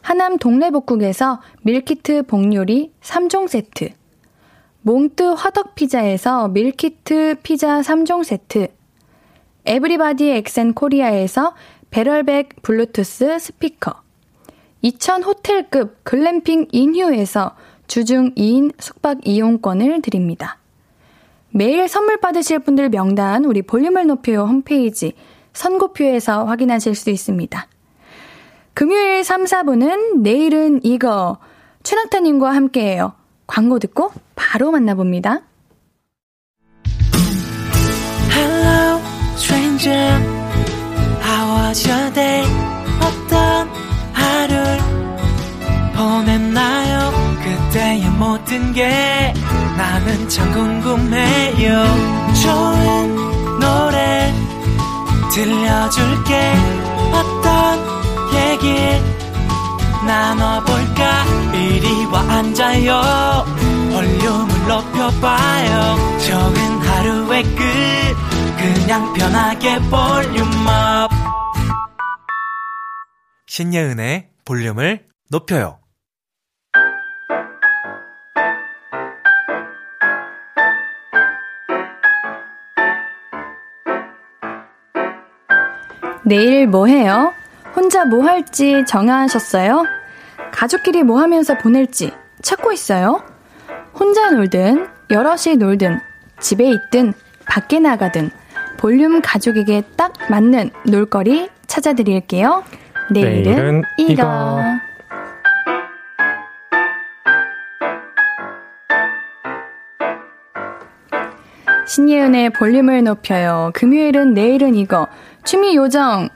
하남 동래복국에서 밀키트 복요리 3종 세트, 몽뜨 화덕피자에서 밀키트 피자 3종 세트, 에브리바디 엑센코리아에서 배럴백 블루투스 스피커, 이천 호텔급 글램핑 인휴에서 주중 2인 숙박 이용권을 드립니다. 매일 선물 받으실 분들 명단 우리 볼륨을 높여요 홈페이지 선고표에서 확인하실 수 있습니다. 금요일 3, 4부는 내일은 이거 최낙타님과 함께해요. 광고 듣고 바로 만나봅니다. Hello, stranger. How was your day? 어떤 하루를 보냈나요? 그때의 모든 게 나는 참 궁금해요. 좋은 노래 들려줄게. 어떤 얘기 나눠볼까? 이리 와 앉아요. 볼륨을 높여봐요. 적은 하루의 끝 그냥 편하게 볼륨업. 신예은의 볼륨을 높여요. 내일 뭐해요? 혼자 뭐 할지 정하셨어요? 가족끼리 뭐 하면서 보낼지 찾고 있어요? 혼자 놀든 여럿이 놀든 집에 있든 밖에 나가든 볼륨 가족에게 딱 맞는 놀거리 찾아드릴게요. 내일은 이거. 신예은의 볼륨을 높여요. 금요일은 내일은 이거. 취미 요정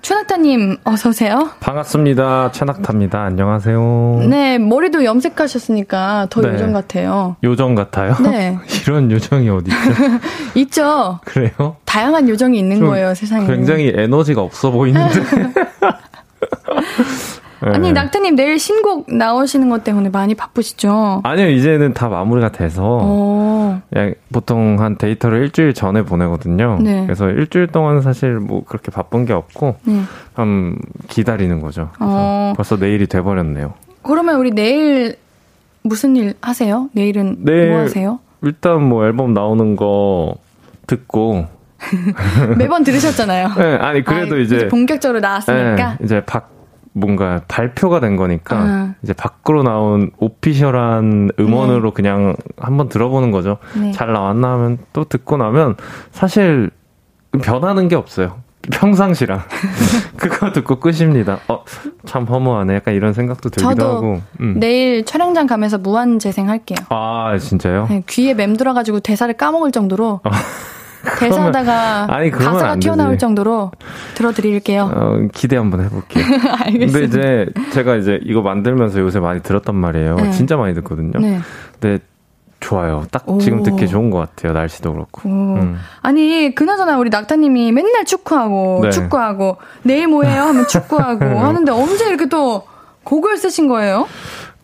최낙타님 어서오세요. 반갑습니다. 최낙타입니다. 안녕하세요. 네. 머리도 염색하셨으니까 더 네. 요정 같아요. 요정 같아요? 네. 이런 요정이 어디 있죠? 있죠. 그래요? 다양한 요정이 있는 거예요. 세상에. 굉장히 에너지가 없어 보이는데. 네. 아니 낙타님 내일 신곡 나오시는 것 때문에 많이 바쁘시죠? 아니요. 이제는 다 마무리가 돼서 보통 한 데이터를 일주일 전에 보내거든요. 네. 그래서 일주일 동안 사실 뭐 그렇게 바쁜 게 없고 네. 기다리는 거죠. 벌써 내일이 돼버렸네요. 그러면 우리 내일 무슨 일 하세요? 내일은 내일 뭐 하세요? 일단 뭐 앨범 나오는 거 듣고 매번 들으셨잖아요. 네, 아니 그래도 이제 본격적으로 나왔으니까 네, 이제 뭔가 발표가 된 거니까 이제 밖으로 나온 오피셜한 음원으로 그냥 한번 들어보는 거죠. 네. 잘 나왔나 하면 또 듣고 나면 사실 변하는 게 없어요. 평상시랑 그거 듣고 끝입니다. 참 허무하네. 약간 이런 생각도 들기도 저도 하고. 내일 촬영장 가면서 무한 재생할게요. 아 진짜요? 네, 귀에 맴돌아가지고 대사를 까먹을 정도로 대사하다가 가사가 튀어나올 정도로 들어드릴게요. 기대 한번 해볼게요. 알겠습니다. 근데 이제 제가 이제 이거 만들면서 요새 많이 들었단 말이에요. 네. 진짜 많이 듣거든요. 네. 근데 좋아요. 딱 지금 듣기 좋은 것 같아요. 날씨도 그렇고. 아니 그나저나 우리 낙타님이 맨날 축구하고 네. 축구하고 내일 뭐해요 하면 축구하고 하는데 언제 이렇게 또 곡을 쓰신 거예요?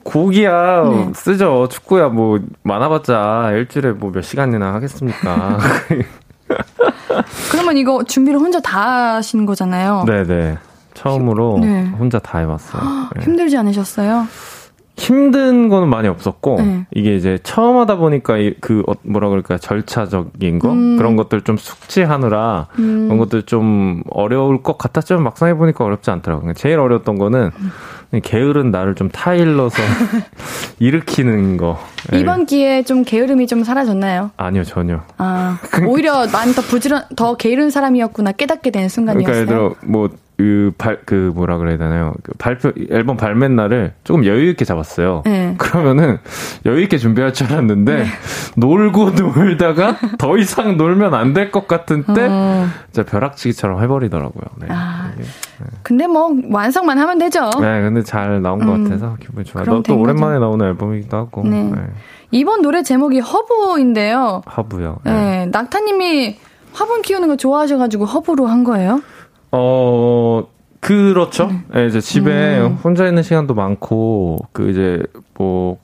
곡이야 네. 쓰죠. 축구야 뭐 많아봤자 일주일에 뭐 몇 시간이나 하겠습니까? 그러면 이거 준비를 혼자 다 하신 거잖아요. 네네. 처음으로 네. 혼자 다 해봤어요. 네. 힘들지 않으셨어요? 힘든 거는 많이 없었고 네. 이게 이제 처음 하다 보니까 그 뭐라 그럴까 절차적인 거 그런 것들 좀 숙지하느라 그런 것들 좀 어려울 것 같았지만 막상 해보니까 어렵지 않더라고요. 제일 어려웠던 거는 게으른 나를 좀 타일러서 일으키는 거. 네. 이번 기회에 좀 게으름이 좀 사라졌나요? 아니요 전혀. 아 오히려 난 더 부지런 더 게으른 사람이었구나 깨닫게 된 순간이었어요. 그러니까 예를 들어 뭐. 그 뭐라 그래야 되나요? 앨범 발매 날을 조금 여유있게 잡았어요. 네. 그러면은 여유있게 준비할 줄 알았는데, 네. 놀고 놀다가 더 이상 놀면 안 될 것 같은 때, 진짜 벼락치기처럼 해버리더라고요. 네. 아, 네. 근데 뭐, 완성만 하면 되죠. 네, 근데 잘 나온 것 같아서 기분이 좋아요. 너 또 오랜만에 거죠. 나오는 앨범이기도 하고. 네. 네. 이번 노래 제목이 허브인데요. 허브요. 네. 네. 낙타님이 화분 키우는 거 좋아하셔가지고 허브로 한 거예요? 그렇죠. 네, 이제 집에 혼자 있는 시간도 많고, 이제,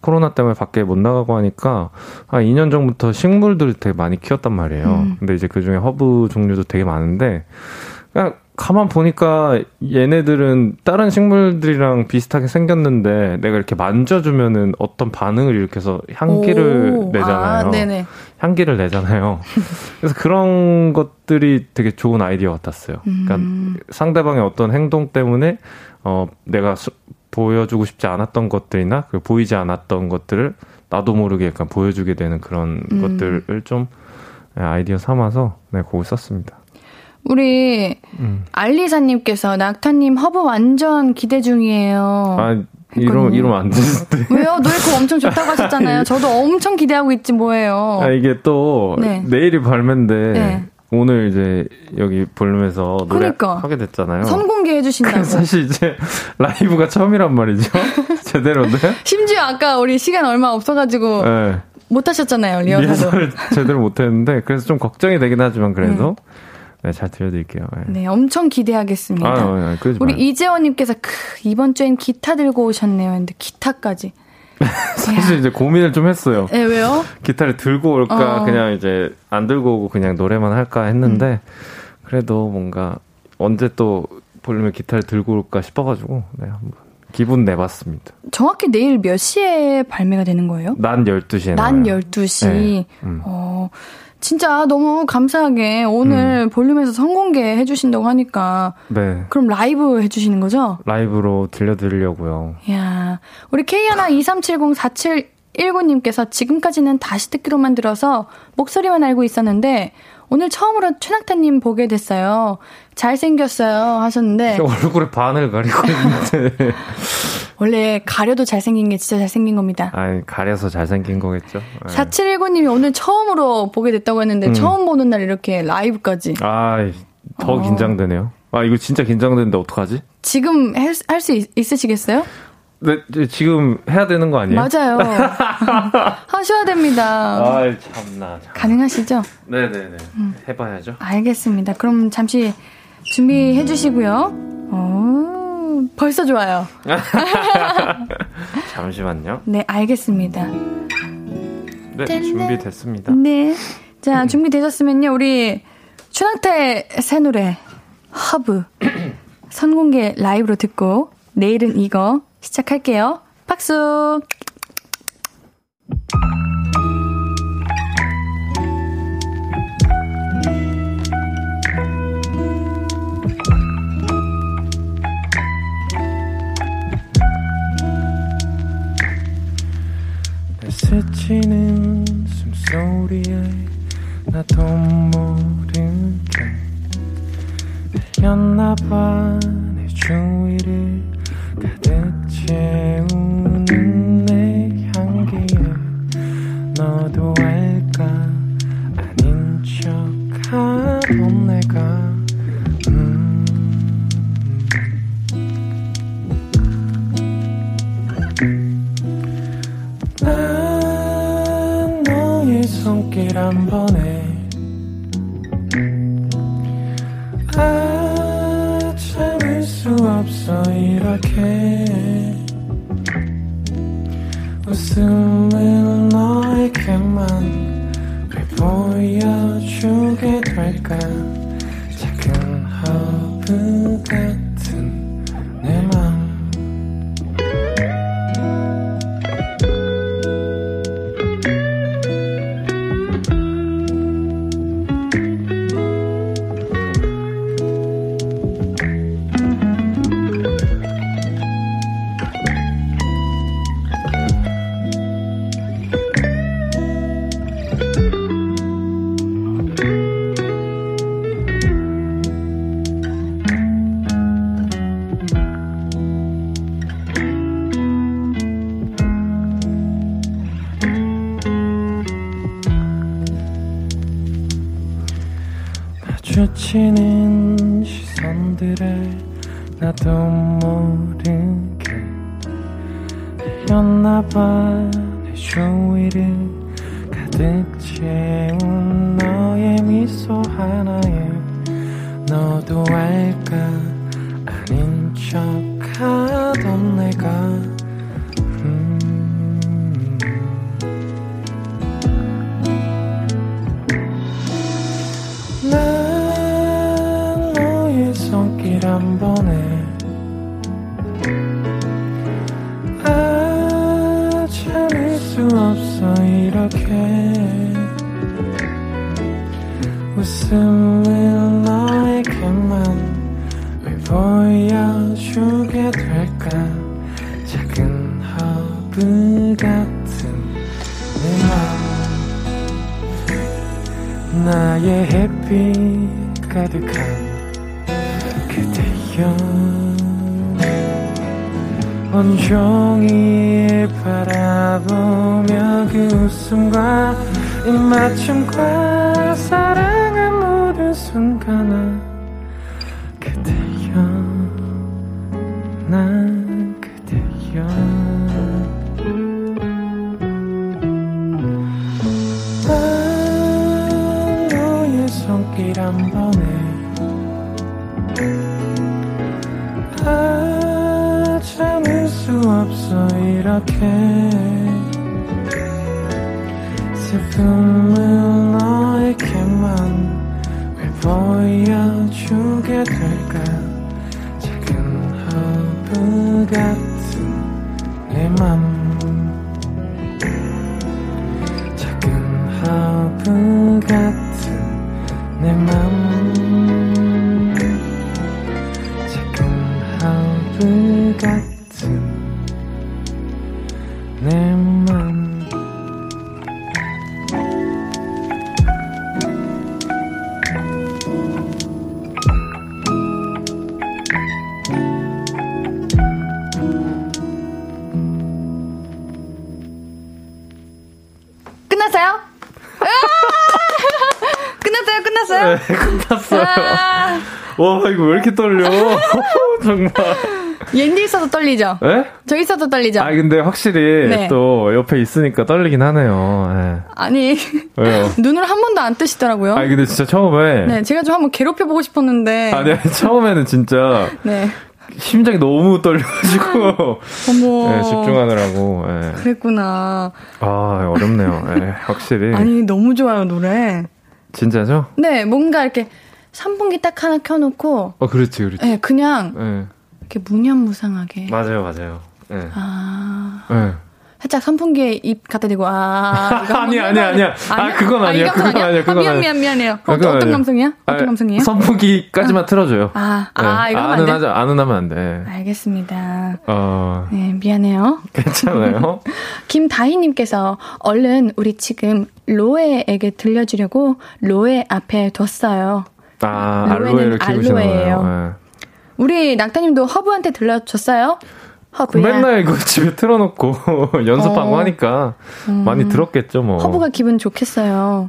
코로나 때문에 밖에 못 나가고 하니까, 한 2년 전부터 식물들을 되게 많이 키웠단 말이에요. 근데 이제 그 중에 허브 종류도 되게 많은데, 그냥 가만 보니까 얘네들은 다른 식물들이랑 비슷하게 생겼는데, 내가 이렇게 만져주면은 어떤 반응을 일으켜서 향기를 내잖아요. 아, 네네. 향기를 내잖아요. 그래서 그런 것들이 되게 좋은 아이디어 같았어요. 그러니까 상대방의 어떤 행동 때문에 내가 보여주고 싶지 않았던 것들이나 보이지 않았던 것들을 나도 모르게 약간 보여주게 되는 그런 것들을 좀 아이디어 삼아서 네, 곡을 썼습니다. 우리 알리사님께서 낙타님 허브 완전 기대 중이에요. 아, 이러면 안 되는데. 왜요? 노래 곡 엄청 좋다고 하셨잖아요. 저도 엄청 기대하고 있지 뭐예요. 아, 이게 또 네. 내일이 발매인데 네. 오늘 이제 여기 볼륨에서 노래 그러니까. 하게 됐잖아요. 선공개 해주신다고. 사실 이제 라이브가 처음이란 말이죠. 제대로인데. 심지어 아까 우리 시간 얼마 없어가지고 네. 못 하셨잖아요. 리허설을 제대로 못 했는데 그래서 좀 걱정이 되긴 하지만 그래도 네, 잘 들려드릴게요. 네, 네 엄청 기대하겠습니다. 아, 우리 이재원님께서 이번 주엔 기타 들고 오셨네요. 근데 기타까지. 사실 이제 고민을 좀 했어요. 네, 왜요? 기타를 들고 올까, 그냥 이제 안 들고 오고 그냥 노래만 할까 했는데 그래도 뭔가 언제 또 볼륨에 기타를 들고 올까 싶어가지고 네, 한번 기분 내봤습니다. 정확히 내일 몇 시에 발매가 되는 거예요? 낮 12시에. 낮 12시. 네. 진짜 너무 감사하게 오늘 볼륨에서 선공개 해주신다고 하니까 네. 그럼 라이브 해주시는 거죠? 라이브로 들려드리려고요. 이야, 우리 K123704719님께서 지금까지는 다시 듣기로만 들어서 목소리만 알고 있었는데 오늘 처음으로 최낙타님 보게 됐어요. 잘생겼어요 하셨는데 얼굴에 반을 가리고 있는데 원래 가려도 잘생긴 게 진짜 잘생긴 겁니다. 아니 가려서 잘생긴 거겠죠. 4719님이 오늘 처음으로 보게 됐다고 했는데 처음 보는 날 이렇게 라이브까지 더 긴장되네요. 아 이거 진짜 긴장되는데 어떡하지? 지금 할 수 있으시겠어요? 네, 지금 해야 되는 거 아니에요? 맞아요. 하셔야 됩니다. 아이 참나. 가능하시죠? 네네네. 해봐야죠. 알겠습니다. 그럼 잠시 준비해 주시고요. 벌써 좋아요. 잠시만요. 네, 알겠습니다. 네, 준비됐습니다. 네. 자, 준비되셨으면요. 우리 추낙타의 새 노래 허브 선공개 라이브로 듣고 내일은 이거 시작할게요. 박수. 내 스치는 숨소리에 나도 모르게 흘렸나봐 내 주위를 가득 채우는 내 향기에 너도 알까 아닌 척 한 번에 아 참을 수 없어 이렇게 웃음을 너에게만 왜 보여주게 될까 작은 허브 같은 내 맘 주치는 시선들에 나도 모르게 흘렸나봐 내 주위를 가득 채운 너의 미소 하나에 너도 알까 아닌 척하던 내가 한 번에 아 참을 수 없어 이렇게 웃음을 너에게만 왜 보여주게 될까 작은 허브 같은 내 맘 나의 햇빛 가득한 온종일 바라보며 그 웃음과 입맞춤과 사랑한 모든 순간아 그대여 난 그대여 난 너의 손길 한 번에 아 참을 수 없어 이렇게 슬픔을 너에게만 왜 보여주게 될까 작은 허브 같은 내 맘 작은 허브 같은 내 맘 같은 내 맘 끝났어요? 끝났어요? 끝났어요? 네, 끝났어요. 와 이거 왜 이렇게 떨려? 정말 옌디 있어도 떨리죠? 네? 저 있어도 떨리죠? 아 근데 확실히 네. 또 옆에 있으니까 떨리긴 하네요. 네. 아니 왜요? 눈을 한 번도 안 뜨시더라고요. 아 근데 진짜 처음에 네 제가 좀 한번 괴롭혀보고 싶었는데 아니 처음에는 진짜 네 심장이 너무 떨려가지고 네, 집중하느라고 네. 그랬구나. 아 어렵네요. 네, 확실히 아니 너무 좋아요 노래. 진짜죠? 네 뭔가 이렇게 3분기 딱 하나 켜놓고 그렇지 그렇지. 네 그냥 네. 이렇게 무념무상하게. 맞아요, 맞아요. 예. 네. 아. 예. 네. 살짝 선풍기에 입 갖다 대고, 아. 아니야. 아니야? 그건 아니야. 그건 아니야. 미안해요. 어떤 감성이야? 어떤 감성이에요? 선풍기까지만 틀어줘요. 이건 안 돼. 안 하면 안 돼. 알겠습니다. 네, 미안해요. 괜찮아요. 김다희님께서 얼른 우리 지금 로에에게 들려주려고 로에 앞에 뒀어요. 아, 알로에를 키우시는 거예요. 우리 낙타님도 허브한테 들려줬어요? 하고요. 맨날 이거 집에 틀어놓고 연습하고 하니까 많이 들었겠죠, 뭐. 허브가 기분 좋겠어요.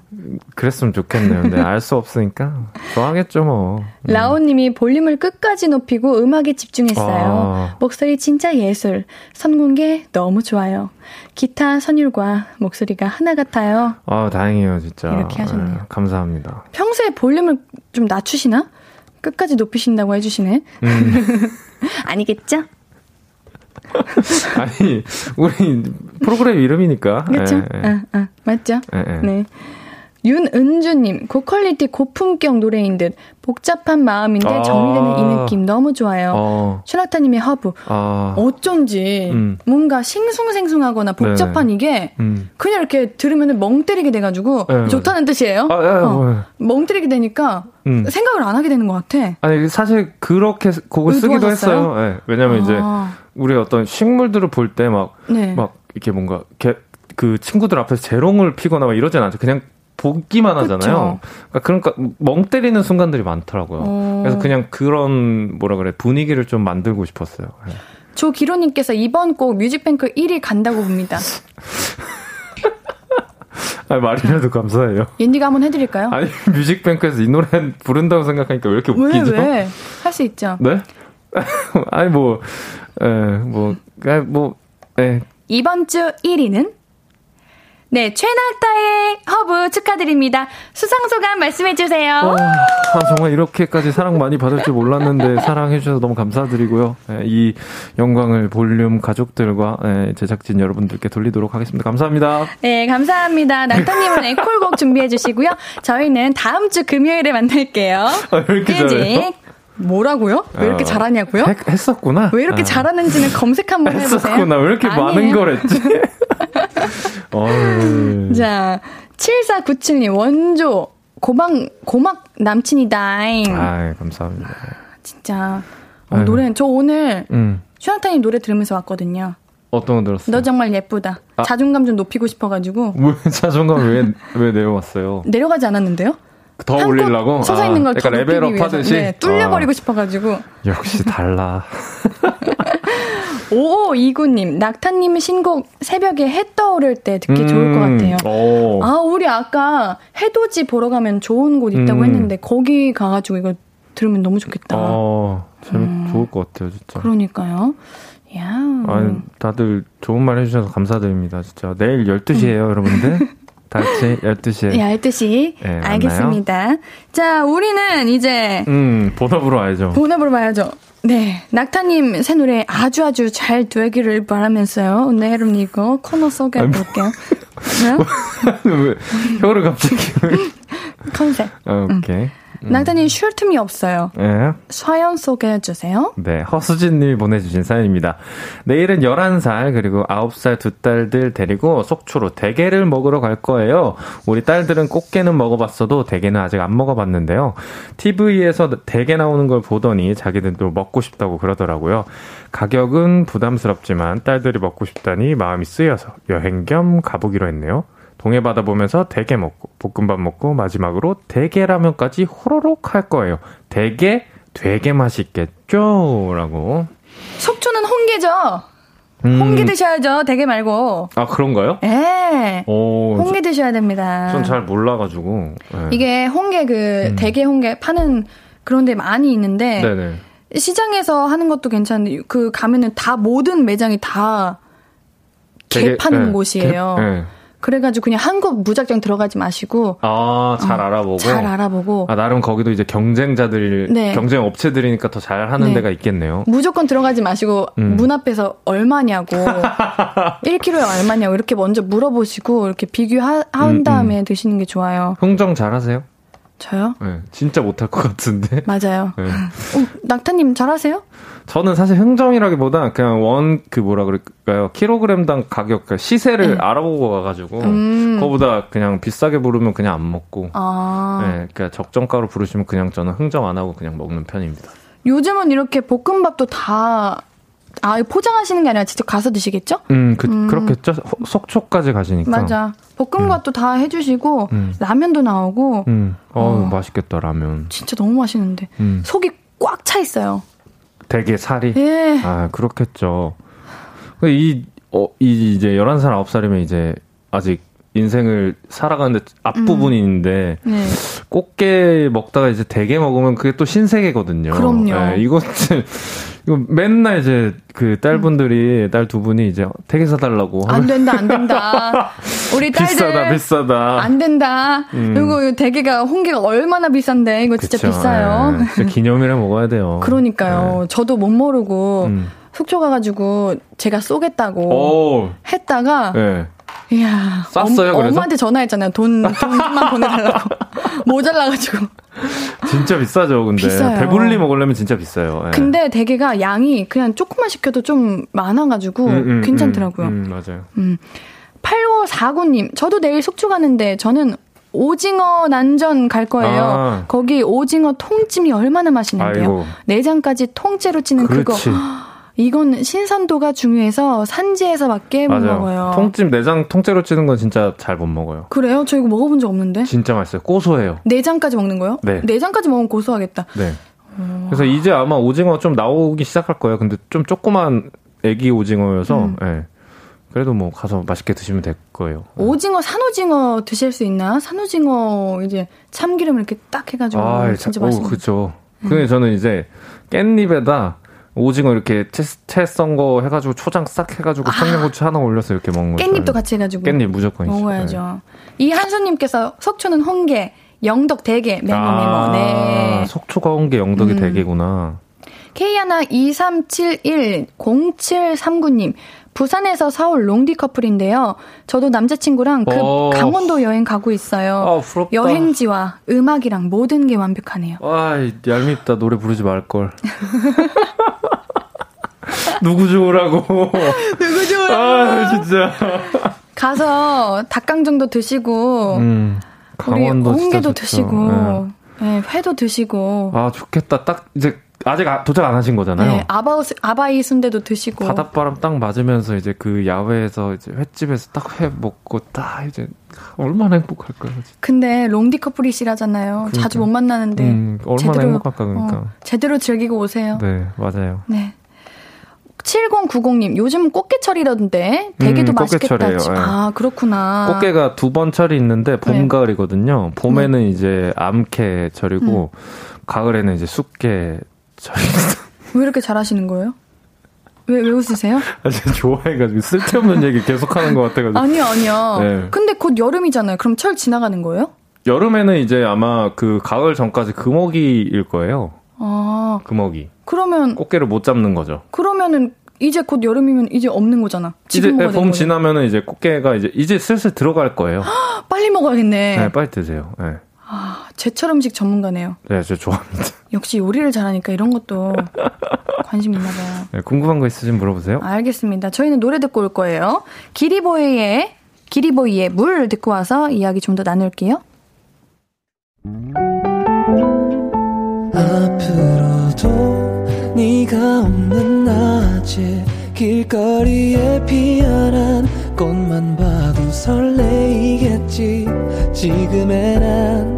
그랬으면 좋겠네요. 근데 알 수 없으니까 좋아하겠죠, 뭐. 라온님이 볼륨을 끝까지 높이고 음악에 집중했어요. 아. 목소리 진짜 예술. 선공개 너무 좋아요. 기타 선율과 목소리가 하나 같아요. 아, 다행이에요, 진짜. 이렇게 하셨네요. 네, 감사합니다. 평소에 볼륨을 좀 낮추시나? 끝까지 높이신다고 해주시네. 아니겠죠? 아니, 우리 프로그램 이름이니까. 그렇죠? 맞죠? 에. 네. 윤은주님, 고퀄리티 고품격 노래인 듯 복잡한 마음인데 정리되는 이 느낌 너무 좋아요. 최낙타님의 허브. 어쩐지 뭔가 싱숭생숭하거나 복잡한 네네. 이게 그냥 이렇게 들으면 멍 때리게 돼가지고 네, 좋다는 맞아. 뜻이에요. 멍 때리게 되니까 생각을 안 하게 되는 것 같아. 아니 사실 그렇게 곡을 쓰기도 했어요. 네, 왜냐면 이제 우리 어떤 식물들을 볼 때 막 이렇게 뭔가 그 친구들 앞에서 재롱을 피거나 막 이러진 않죠. 그냥 보기만 하잖아요. 그러니까 멍 때리는 순간들이 많더라고요. 그래서 그냥 그런 분위기를 좀 만들고 싶었어요. 네. 조기로님께서 이번 곡 뮤직뱅크 1위 간다고 봅니다. 아니, 말이라도 감사해요. 옌디가 한번 해드릴까요? 아니, 뮤직뱅크에서 이 노래 부른다고 생각하니까 왜 이렇게 웃기죠? 왜? 할 수 있죠. 네? 아니 이번 주 1위는? 네, 최낙타의 허브 축하드립니다. 수상소감 말씀해주세요. 정말 이렇게까지 사랑 많이 받을 줄 몰랐는데 사랑해주셔서 너무 감사드리고요. 이 영광을 볼륨 가족들과 제작진 여러분들께 돌리도록 하겠습니다. 감사합니다. 네, 감사합니다. 낙타님은 앵콜곡 준비해주시고요. 저희는 다음 주 금요일에 만날게요. 왜 이렇게 잘해요? 뭐라고요? 왜 이렇게 잘하냐고요? 했었구나. 왜 이렇게 잘하는지는 검색 한번 해보세요. 했었구나. 왜 이렇게 많은 걸 했지? 자, 7497님, 원조, 고막 남친이다잉. 아이, 감사합니다. 진짜. 노래, 저 오늘, 슈아타임 노래 들으면서 왔거든요. 어떤 거 들었어요? 너 정말 예쁘다. 자존감 좀 높이고 싶어가지고. 왜, 자존감 왜 내려왔어요? 내려가지 않았는데요? 더 올리려고? 서서 있는 걸 그러니까 레벨업 하듯이? 네, 뚫려버리고 싶어가지고. 역시 달라. 5529님, 낙타님 신곡 새벽에 해 떠오를 때 듣기 좋을 것 같아요. 우리 아까 해돋이 보러 가면 좋은 곳 있다고 했는데 거기 가가지고 이거 들으면 너무 좋겠다. 좋을 것 같아요, 진짜. 그러니까요. 야. 아니, 다들 좋은 말 해주셔서 감사드립니다, 진짜. 내일 12시에요, 여러분들. 다 같이 12시에. 12시. 네, 알겠습니다. 자, 우리는 이제. 본업으로 와야죠. 본업으로 봐야죠. 네, 낙타님 새 노래 아주 잘 되기를 바라면서요. 네, 여러분 이거 코너 소개해볼게요. 왜? 혀를 갑자기. 컨셉. 오케이. 낙타님 쉴 틈이 없어요. 네. 사연 소개해주세요. 네, 허수진님이 보내주신 사연입니다. 내일은 11살 그리고 9살 두 딸들 데리고 속초로 대게를 먹으러 갈 거예요. 우리 딸들은 꽃게는 먹어봤어도 대게는 아직 안 먹어봤는데요. TV에서 대게 나오는 걸 보더니 자기들도 먹고 싶다고 그러더라고요. 가격은 부담스럽지만 딸들이 먹고 싶다니 마음이 쓰여서 여행 겸 가보기로 했네요. 동해바다 보면서 대게 먹고 볶음밥 먹고 마지막으로 대게라면까지 호로록 할 거예요. 대게 되게 맛있겠죠? 라고. 속초는 홍게죠? 홍게 드셔야죠. 대게 말고. 아, 그런가요? 예. 홍게 드셔야 됩니다. 전 잘 몰라가지고. 예. 이게 홍게 대게 홍게 파는 그런 데 많이 있는데 네네. 시장에서 하는 것도 괜찮은데 가면은 모든 매장이 다 게 파는 곳이에요. 예. 그래가지고 그냥 한국 무작정 들어가지 마시고 잘 알아보고 나름 거기도 이제 경쟁자들 네. 경쟁 업체들이니까 더 잘하는 네. 데가 있겠네요. 무조건 들어가지 마시고 문 앞에서 얼마냐고 1kg에 얼마냐고 이렇게 먼저 물어보시고 이렇게 비교한 다음에 드시는 게 좋아요. 흥정 잘하세요? 저요? 네, 진짜 못할 것 같은데. 맞아요. 네. 낙타님 잘하세요? 저는 사실 흥정이라기보다 그냥 킬로그램당 가격, 시세를 알아보고 가가지고, 그거보다 그냥 비싸게 부르면 그냥 안 먹고, 네, 그냥 적정가로 부르시면 그냥 저는 흥정 안 하고 그냥 먹는 편입니다. 요즘은 이렇게 볶음밥도 다, 포장하시는 게 아니라 직접 가서 드시겠죠? 그렇겠죠. 속초까지 가시니까. 맞아. 볶음밥도 다 해주시고, 라면도 나오고. 맛있겠다, 라면. 진짜 너무 맛있는데. 속이 꽉 차 있어요. 되게 살이? 예. 아, 그렇겠죠. 이제 11살, 9살이면 이제 아직 인생을 살아가는데 앞부분인데 꽃게 먹다가 이제 대게 먹으면 그게 또 신세계거든요. 그럼요. 네, 이거 맨날 이제 그 딸분들이 딸 두 분이 이제 대게 사달라고. 안 된다. 우리 딸들 비싸다. 안 된다. 그리고 대게가 홍게가 얼마나 비싼데 이거 진짜 그쵸. 비싸요. 네, 진짜 기념일에 먹어야 돼요. 그러니까요. 네. 저도 못 모르고 속초 가가지고 제가 쏘겠다고 오. 했다가. 네. 이야, 쌌어요, 그래서? 엄마한테 전화했잖아요. 돈만 보내달라고. 모자라가지고. 진짜 비싸죠, 근데. 비싸요. 배불리 먹으려면 진짜 비싸요. 예. 근데 대게가 양이 그냥 조금만 시켜도 좀 많아가지고 괜찮더라고요. 맞아요. 8549님, 저도 내일 속초 가는데 저는 오징어 난전 갈 거예요. 아. 거기 오징어 통찜이 얼마나 맛있는데요. 아이고. 내장까지 통째로 찌는 그렇지. 그거. 이건 신선도가 중요해서 산지에서밖에 못 먹어요. 통찜 내장 통째로 찌는 건 진짜 잘 못 먹어요. 그래요? 저 이거 먹어본 적 없는데. 진짜 맛있어요. 고소해요. 내장까지 먹는 거요? 네. 내장까지 먹으면 고소하겠다. 네. 그래서 이제 아마 오징어 좀 나오기 시작할 거예요. 근데 좀 조그만 애기 오징어여서 네. 그래도 뭐 가서 맛있게 드시면 될 거예요. 오징어, 산오징어 드실 수 있나? 산오징어 이제 참기름 이렇게 딱 해가지고 진짜 맛있어요. 그렇죠. 근데 저는 이제 깻잎에다 오징어 이렇게 채 썬 거 해가지고 초장 싹 해가지고 청양고추 하나 올려서 이렇게 먹는 거예요. 깻잎도 같이 해가지고. 깻잎 무조건 먹어야죠. 네. 이한수님께서 속초는 홍게, 영덕 대게. 네. 속초가 홍게, 영덕이 대게구나. K123710739님. 부산에서 서울 롱디 커플인데요. 저도 남자친구랑 강원도 여행 가고 있어요. 부럽다. 여행지와 음악이랑 모든 게 완벽하네요. 얄밉다. 노래 부르지 말걸. 누구 좋으라고. 진짜. 가서 닭강정도 드시고, 강원도 우리 홍게도 드시고, 네, 회도 드시고. 좋겠다. 딱 이제. 아직 도착 안 하신 거잖아요. 네, 아바이 순대도 드시고. 바닷바람 딱 맞으면서 이제 그 야외에서 이제 횟집에서 딱 회 먹고 딱 이제 얼마나 행복할까요? 진짜. 근데 롱디 커플이시라잖아요. 그러니까. 자주 못 만나는데 얼마나 행복할까 그러니까. 제대로 즐기고 오세요. 네, 맞아요. 네. 7090님, 요즘 꽃게철이라던데 대게도 맛있겠다. 그렇구나. 꽃게가 두 번 철이 있는데 봄, 네. 가을이거든요. 봄에는 이제 암캐 철이고 가을에는 이제 쑥게 왜 이렇게 잘하시는 거예요? 왜 웃으세요? 제가 좋아해가지고 쓸데없는 얘기 계속하는 것 같아가지고. 아니요. 네. 근데 곧 여름이잖아요. 그럼 철 지나가는 거예요? 여름에는 이제 아마 그 가을 전까지 금어기일 거예요. 금어기. 그러면 꽃게를 못 잡는 거죠. 그러면은 이제 곧 여름이면 이제 없는 거잖아. 이제 봄 지나면은 이제 꽃게가 이제 슬슬 들어갈 거예요. 빨리 먹어야겠네. 네, 빨리 드세요. 네. 제철 음식 전문가네요. 네, 저 좋아합니다. 역시 요리를 잘하니까 이런 것도 관심 있나 봐요. 네, 궁금한 거 있으시면 물어보세요. 알겠습니다. 저희는 노래 듣고 올 거예요. 기리보이의 물 듣고 와서 이야기 좀 더 나눌게요. 앞으로도 네가 없는 낮에 길거리에 피어난 꽃만 봐도 설레이겠지. 지금의 난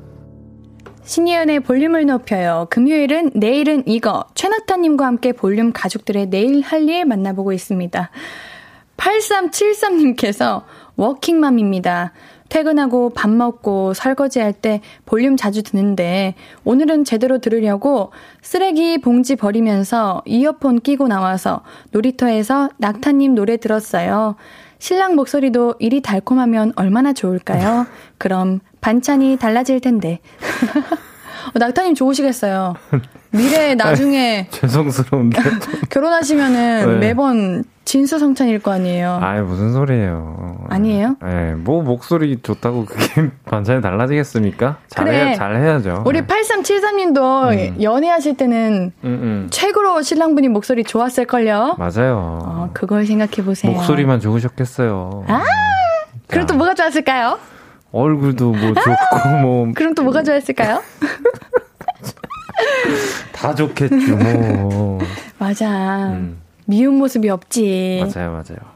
신예은의 볼륨을 높여요. 금요일은 내일은 이거. 최낙타님과 함께 볼륨 가족들의 내일 할 일 만나보고 있습니다. 8373님께서 워킹맘입니다. 퇴근하고 밥 먹고 설거지할 때 볼륨 자주 듣는데 오늘은 제대로 들으려고 쓰레기 봉지 버리면서 이어폰 끼고 나와서 놀이터에서 낙타님 노래 들었어요. 신랑 목소리도 이리 달콤하면 얼마나 좋을까요? 그럼 반찬이 달라질 텐데. 낙타님 좋으시겠어요. 미래에 나중에. 죄송스러운데. 결혼하시면은 매번 진수성찬일 거 아니에요. 무슨 소리예요. 아니에요? 네, 뭐 목소리 좋다고 그게 반찬이 달라지겠습니까? 잘해야죠. 우리 8373님도 연애하실 때는 최고로 신랑분이 목소리 좋았을걸요. 맞아요. 그걸 생각해보세요. 목소리만 좋으셨겠어요. 그럼 또 뭐가 좋았을까요? 얼굴도 뭐 좋고 뭐. 그럼 또 뭐가 좋았을까요? 다 좋겠죠. 뭐. 맞아. 미운 모습이 없지. 맞아요, 맞아요.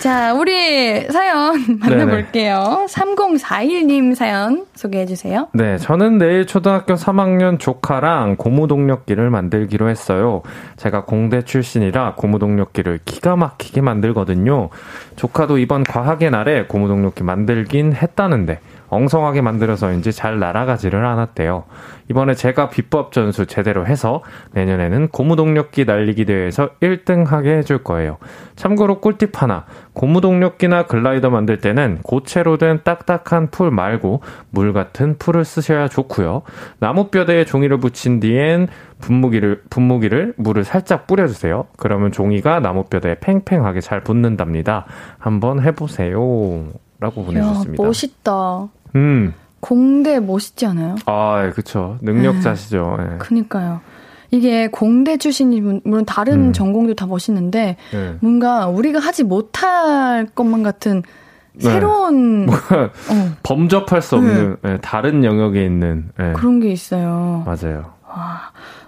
자, 우리 사연 만나볼게요. 네네. 3041님 사연 소개해주세요. 네, 저는 내일 초등학교 3학년 조카랑 고무동력기를 만들기로 했어요. 제가 공대 출신이라 고무동력기를 기가 막히게 만들거든요. 조카도 이번 과학의 날에 고무동력기 만들긴 했다는데 엉성하게 만들어서인지 잘 날아가지를 않았대요. 이번에 제가 비법 전수 제대로 해서 내년에는 고무동력기 날리기 대회에서 1등 하게 해줄 거예요. 참고로 꿀팁 하나, 고무동력기나 글라이더 만들 때는 고체로 된 딱딱한 풀 말고 물 같은 풀을 쓰셔야 좋고요. 나무뼈대에 종이를 붙인 뒤엔 분무기를 물을 살짝 뿌려주세요. 그러면 종이가 나무뼈대에 팽팽하게 잘 붙는답니다. 한번 해보세요. 라고 보내주셨습니다. 야, 멋있다. 공대 멋있지 않아요? 아, 그렇죠. 능력자시죠. 네. 그니까요. 이게 공대 출신이 물론 다른 전공도 다 멋있는데 네. 뭔가 우리가 하지 못할 것만 같은 새로운 네. 범접할 수 없는 네. 네, 다른 영역에 있는 네. 그런 게 있어요. 맞아요. 와.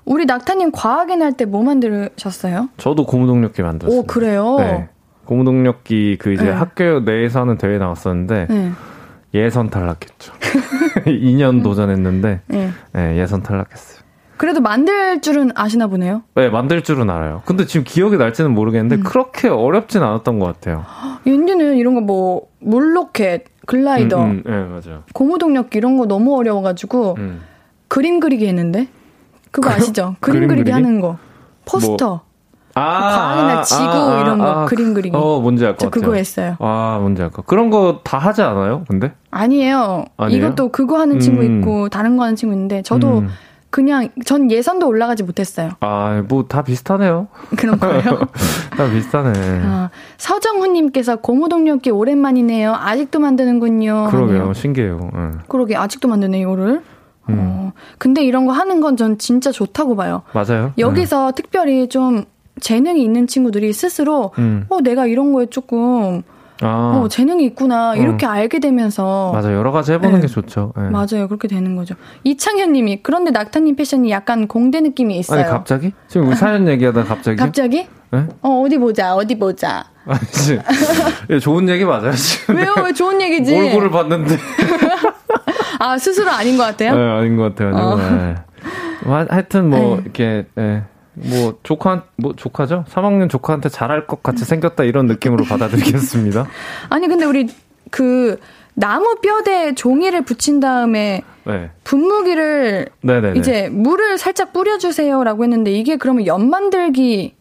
우리 낙타님 과학인 할 때 뭐 만드셨어요? 저도 고무동력기 만들었어요. 오, 그래요? 네. 고무동력기 그 이제 네. 학교 내에서 하는 대회 나왔었는데 네. 예선 탈락했죠. 2년 도전했는데 네. 네, 예선 탈락했어요. 그래도 만들 줄은 아시나 보네요. 네, 만들 줄은 알아요. 근데 지금 기억이 날지는 모르겠는데 그렇게 어렵진 않았던 것 같아요. 윤지는 이런 거 뭐 물로켓, 글라이더, 네, 맞아요. 고무동력기 이런 거 너무 어려워가지고 그림 그리기 했는데 그거 아시죠? 그림 그리기 하는 거 포스터. 뭐. 과학이나 지구 이런 거 그림 그리기. 뭔지 알 것 같아요. 저 그거 했어요. 아, 뭔지 알 것 같아요. 그런 거 다 하지 않아요? 근데? 아니에요. 이것도 그거 하는 친구 있고 다른 거 하는 친구 있는데 저도 그냥 전 예선도 올라가지 못했어요. 아, 뭐 다 비슷하네요. 그런 거예요? 다 비슷하네. 아, 서정훈님께서 고무동력기 오랜만이네요. 아직도 만드는군요. 그러게요. 하네요. 신기해요. 네. 그러게 아직도 만드네 이거를. 근데 이런 거 하는 건 전 진짜 좋다고 봐요. 맞아요. 여기서 특별히 좀 재능이 있는 친구들이 스스로 내가 이런 거에 조금 재능이 있구나 이렇게 알게 되면서 맞아요. 여러 가지 해보는 네. 게 좋죠. 네. 맞아요. 그렇게 되는 거죠. 이창현님이 그런데 낙타님 패션이 약간 공대 느낌이 있어요. 아니 갑자기? 지금 우리 사연 얘기하다 갑자기? 갑자기? 네? 어디 보자. 아니, 좋은 얘기 맞아요. 왜요? 왜 좋은 얘기지? 얼굴을 봤는데 아 스스로 아닌 것 같아요? 네, 아닌 것 같아요. 네. 하여튼 뭐 이렇게 네. 조카죠? 3학년 조카한테 잘할 것 같이 생겼다 이런 느낌으로 받아들이겠습니다. 아니 근데 우리 그 나무 뼈대에 종이를 붙인 다음에 네. 분무기를 네네네. 이제 물을 살짝 뿌려주세요라고 했는데 이게 그러면 연 만들기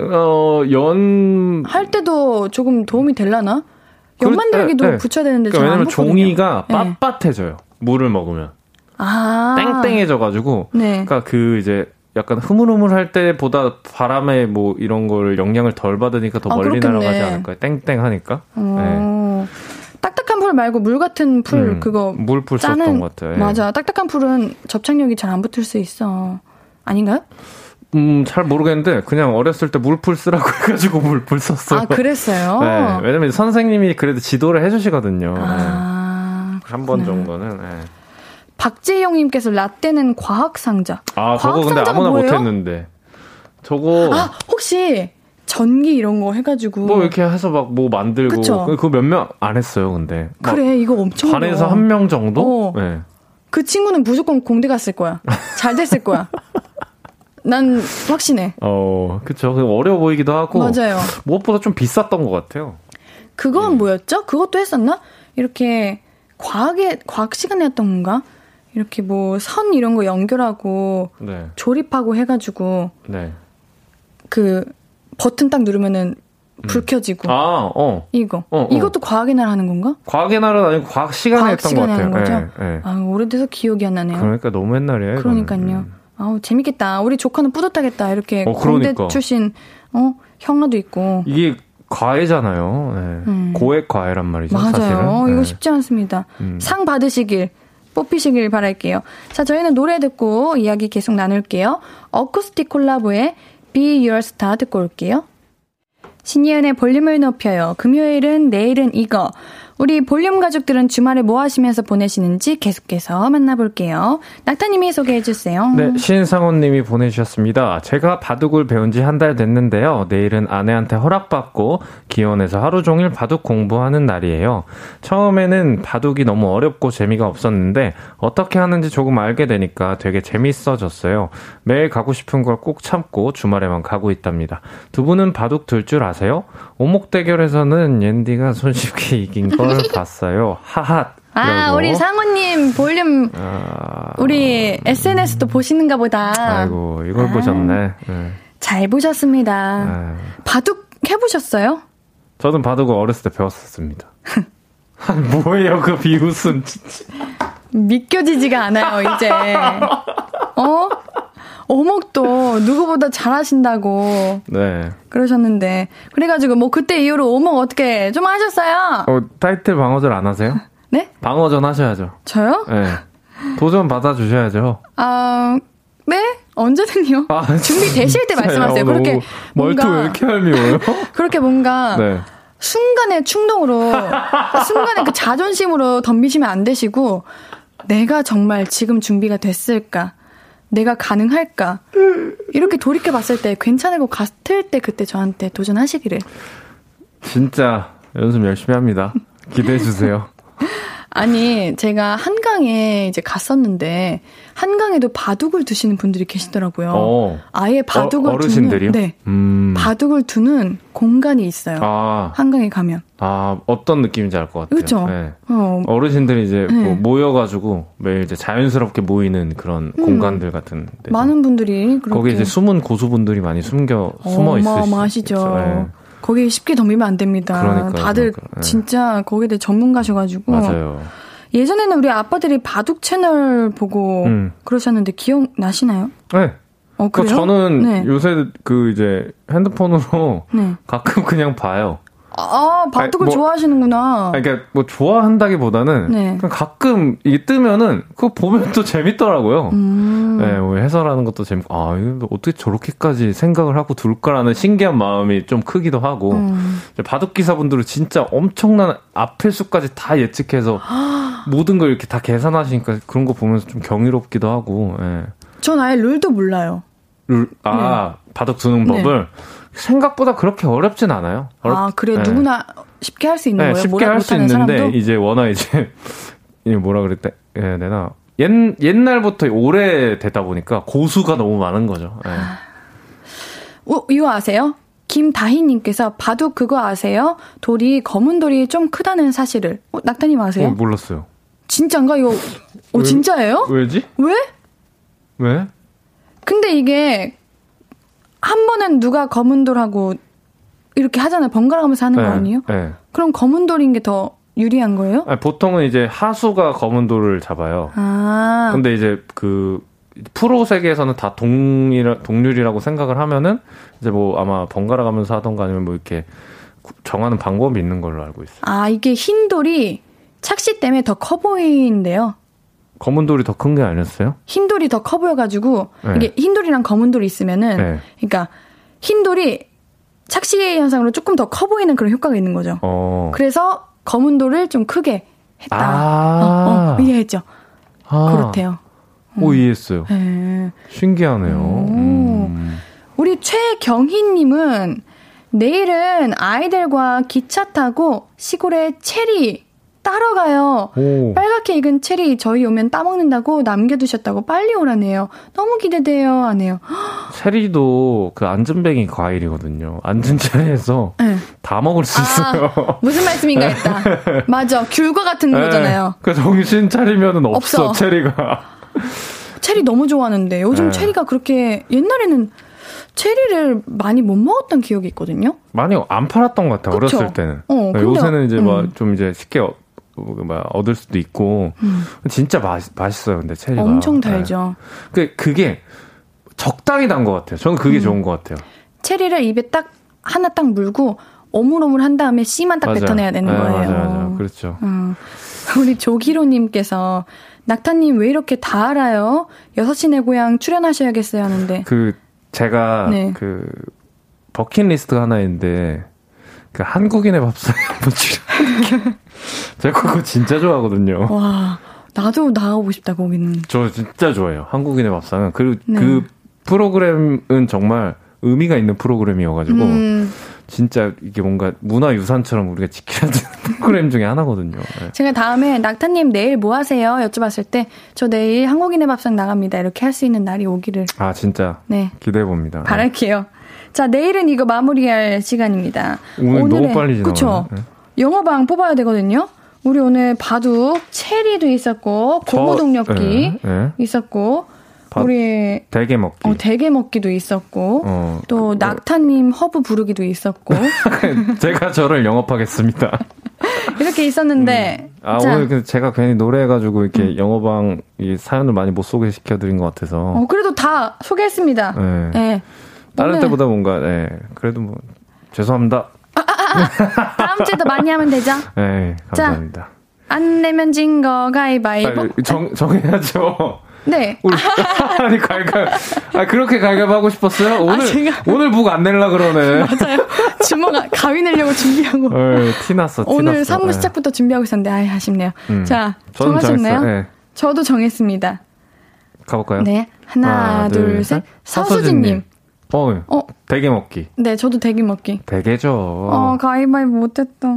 할 때도 조금 도움이 되려나? 연 만들기도 네. 붙여야 되는데 그러니까 왜냐면 종이가 네. 빳빳해져요. 물을 먹으면 땡땡해져가지고 네. 그러니까 그 이제 약간 흐물흐물할 때보다 바람에 뭐 이런 걸 영향을 덜 받으니까 더 멀리 그렇겠네. 날아가지 않을까요? 땡땡하니까. 네. 딱딱한 풀 말고 물 같은 풀 그거 물풀 썼던 것 같아요. 맞아. 딱딱한 풀은 접착력이 잘 안 붙을 수 있어. 아닌가요? 잘 모르겠는데 그냥 어렸을 때 물풀 쓰라고 해가지고 물풀 썼어요. 아 그랬어요? 네. 왜냐면 선생님이 그래도 지도를 해주시거든요. 네. 한 번 정도는. 네. 박재용님께서 라떼는 과학상자. 아, 과학 저거 근데 아무나 뭐예요? 못했는데. 저거. 아, 혹시 전기 이런 거 해가지고. 뭐 이렇게 해서 막 뭐 만들고. 그쵸? 그거 몇 명 안 했어요, 근데. 그래, 이거 엄청. 반에서 한 명 정도? 네. 그 친구는 무조건 공대 갔을 거야. 잘 됐을 거야. 난 확신해. 그쵸. 어려워 보이기도 하고. 맞아요. 무엇보다 좀 비쌌던 것 같아요. 그건 뭐였죠? 그것도 했었나? 이렇게 과학 시간이었던 건가? 이렇게 뭐 선 이런 거 연결하고 네. 조립하고 해가지고 네. 그 버튼 딱 누르면은 불 켜지고 이것도 과학의 날 하는 건가? 과학의 날은 아니고 과학 시간에 했던 것 같아요. 과학 시간에 하는 거죠? 네. 아, 오래돼서 기억이 안 나네요. 그러니까 너무 옛날이에요. 그러니까요. 아우 재밌겠다. 우리 조카는 뿌듯하겠다. 이렇게 공대 그러니까. 출신 형아도 있고 이게 과외잖아요. 네. 고액 과외란 말이죠. 맞아요. 사실은. 이거 쉽지 않습니다. 상 받으시길. 뽑히시길 바랄게요. 자, 저희는 노래 듣고 이야기 계속 나눌게요. 어쿠스틱 콜라보의 Be Your Star 듣고 올게요. 신예은의 볼륨을 높여요. 금요일은 내일은 이거. 우리 볼륨 가족들은 주말에 뭐 하시면서 보내시는지 계속해서 만나볼게요. 낙타님이 소개해주세요. 네, 신상훈님이 보내주셨습니다. 제가 바둑을 배운 지 한 달 됐는데요. 내일은 아내한테 허락받고 기원해서 하루 종일 바둑 공부하는 날이에요. 처음에는 바둑이 너무 어렵고 재미가 없었는데 어떻게 하는지 조금 알게 되니까 되게 재밌어졌어요. 매일 가고 싶은 걸 꼭 참고 주말에만 가고 있답니다. 두 분은 바둑 둘 줄 아세요? 오목 대결에서는 옌디가 손쉽게 이긴 거 봤어요. 하하. 아, 우리 상호님 볼륨 우리 SNS도 보시는가 보다. 아이고, 이걸 보셨네. 네. 잘 보셨습니다. 아유. 바둑 해보셨어요? 저는 바둑을 어렸을 때 배웠었습니다. 뭐예요, 그 비웃음 진짜. 믿겨지지가 않아요, 이제. 어? 오목도 누구보다 잘하신다고 네. 그러셨는데 그래가지고 뭐 그때 이후로 오목 어떻게 좀 하셨어요? 타이틀 방어전 안 하세요? 네? 방어전 하셔야죠. 저요? 네. 도전 받아주셔야죠. 아 네? 언제든요. 아, 준비되실 때 말씀하세요. 그렇게 뭔가 말투 왜 이렇게 얄미워요? 그렇게 뭔가 네. 순간의 충동으로 순간의 그 자존심으로 덤비시면 안 되시고 내가 정말 지금 준비가 됐을까? 내가 가능할까? 이렇게 돌이켜봤을 때 괜찮을 것 같을 때 그때 저한테 도전하시기를. 진짜 연습 열심히 합니다. 기대해주세요. 아니 제가 한강에 이제 갔었는데 한강에도 바둑을 두시는 분들이 계시더라고요. 아예 바둑을 어르신들이요? 두는 네. 바둑을 두는 공간이 있어요. 한강에 가면. 아 어떤 느낌인지 알 것 같아요. 그렇죠. 네. 어르신들이 이제 네. 뭐 모여가지고 매일 이제 자연스럽게 모이는 그런 공간들 같은. 데죠. 많은 분들이 그렇게. 거기 이제 숨은 고수분들이 많이 숨어 있으시죠. 어마어마하시죠. 네. 거기 쉽게 덤비면 안 됩니다. 그러니까요, 다들 그러니까. 진짜 거기에 대해 전문가셔가지고. 맞아요. 예전에는 우리 아빠들이 바둑 채널 보고 그러셨는데 기억나시나요? 네. 그래요? 저는 네. 요새 그 이제 핸드폰으로 네. 가끔 그냥 봐요. 아, 바둑을 좋아하시는구나. 그러니까 뭐 좋아한다기보다는 네. 그냥 가끔 이게 뜨면은 그거 보면 또 재밌더라고요. 네, 뭐 해설하는 것도 재밌고 아, 이거 어떻게 저렇게까지 생각을 하고 둘까라는 신기한 마음이 좀 크기도 하고 바둑 기사분들은 진짜 엄청난 앞필수까지 다 예측해서 모든 걸 이렇게 다 계산하시니까 그런 거 보면서 좀 경이롭기도 하고. 예. 전 아예 룰도 몰라요. 네. 바둑 두는 법을. 네. 생각보다 그렇게 어렵진 않아요. 그래. 네. 누구나 쉽게 할 수 있는 네, 거예요? 쉽게 할 수 있는데, 사람도? 이제 워낙 이제, 뭐라 그랬대? 예, 내가. 옛날부터 오래 되다 보니까 고수가 너무 많은 거죠. 예. 이거 아세요? 김다희님께서 바둑 그거 아세요? 돌이, 검은 돌이 좀 크다는 사실을. 낙타님 아세요? 몰랐어요. 진짜인가? 이거, 진짜예요? 왜지? 왜? 근데 이게, 한 번은 누가 검은 돌하고 이렇게 하잖아요. 번갈아 가면서 하는 네, 거 아니에요? 네. 그럼 검은 돌인 게 더 유리한 거예요? 아니, 보통은 이제 하수가 검은 돌을 잡아요. 근데 이제 그 프로 세계에서는 다 동률이라고 생각을 하면은 이제 뭐 아마 번갈아 가면서 하던가 아니면 뭐 이렇게 정하는 방법이 있는 걸로 알고 있어요. 이게 흰 돌이 착시 때문에 더 커 보이는데요. 검은 돌이 더 큰 게 아니었어요? 흰 돌이 더 커 보여가지고 네. 이게 흰 돌이랑 검은 돌이 있으면은 네. 그러니까 흰 돌이 착시 현상으로 조금 더 커 보이는 그런 효과가 있는 거죠. 그래서 검은 돌을 좀 크게 했다. 이해했죠? 그렇대요. 이해했어요. 네. 신기하네요. 우리 최경희님은 내일은 아이들과 기차 타고 시골에 체리 따러 가요. 빨갛게 익은 체리 저희 오면 따먹는다고 남겨두셨다고 빨리 오라네요. 너무 기대돼요 하네요. 체리도 그 안전뱅이 과일이거든요. 안전체리에서 네. 다 먹을 수 있어요. 무슨 말씀인가 했다. 맞아. 귤과 같은 네. 거잖아요. 그 정신 차리면 없어. 체리가. 체리 너무 좋아하는데 요즘 네. 체리가 그렇게 옛날에는 체리를 많이 못 먹었던 기억이 있거든요. 많이 안 팔았던 것 같아요. 그쵸? 어렸을 때는. 근데, 요새는 이제 막 좀 이제 쉽게 얻을 수도 있고 진짜 맛있어요. 근데 체리가 엄청 달죠. 네. 그게 적당히 단 것 같아요. 저는 그게 좋은 것 같아요. 체리를 입에 딱 하나 딱 물고 오물오물 한 다음에 씨만 딱 맞아요. 뱉어내야 되는 거예요. 맞아요. 그렇죠. 우리 조기로님께서 낙타님 왜 이렇게 다 알아요? 6시 내 고향 출연하셔야겠어요 하는데 제가 네. 그 버킷리스트가 하나 있는데 그 한국인의 밥상에 한번 출연 제가 그거 진짜 좋아하거든요. 와, 나도 나가고 싶다, 거기는. 저 진짜 좋아해요. 한국인의 밥상은. 그리고 네. 그 프로그램은 정말 의미가 있는 프로그램이어가지고, 진짜 이게 뭔가 문화유산처럼 우리가 지켜야 되는 프로그램 중에 하나거든요. 네. 제가 다음에 낙타님 내일 뭐 하세요? 여쭤봤을 때, 저 내일 한국인의 밥상 나갑니다. 이렇게 할 수 있는 날이 오기를. 아, 진짜? 네. 기대해봅니다. 바랄게요. 네. 자, 내일은 이거 마무리할 시간입니다. 오늘 너무 빨리 지나가네. 그쵸? 네. 영어방 뽑아야 되거든요. 우리 오늘 바둑, 체리도 있었고, 고무동력기 있었고, 우리 대게 먹기, 대게 먹기도 있었고, 또 낙타님 허브 부르기도 있었고. 제가 저를 영업하겠습니다. 이렇게 있었는데, 아 자. 오늘 제가 괜히 노래해가지고 이렇게 영어방 이 사연을 많이 못 소개시켜드린 것 같아서. 그래도 다 소개했습니다. 네. 네. 다른 때보다 뭔가, 네. 그래도 뭐 죄송합니다. 다음 주에도 많이 하면 되죠? 네, 감사합니다. 자, 안 내면 진 거 가위바위보. 정해야죠. 네. 우리, 아니 갈갈. 아 그렇게 갈갈하고 싶었어요? 오늘 오늘 북 안 내려 그러네. 맞아요. 주먹 가위 내려고 준비하고. 티 났어. 오늘 3부 시작부터 준비하고 있었는데 아 아쉽네요. 자, 정하셨나요? 네. 저도 정했습니다. 가볼까요? 네. 하나, 둘, 셋. 서수진님. 대게 먹기. 네, 저도 대게 먹기. 대게죠. 가위바위보 못했다.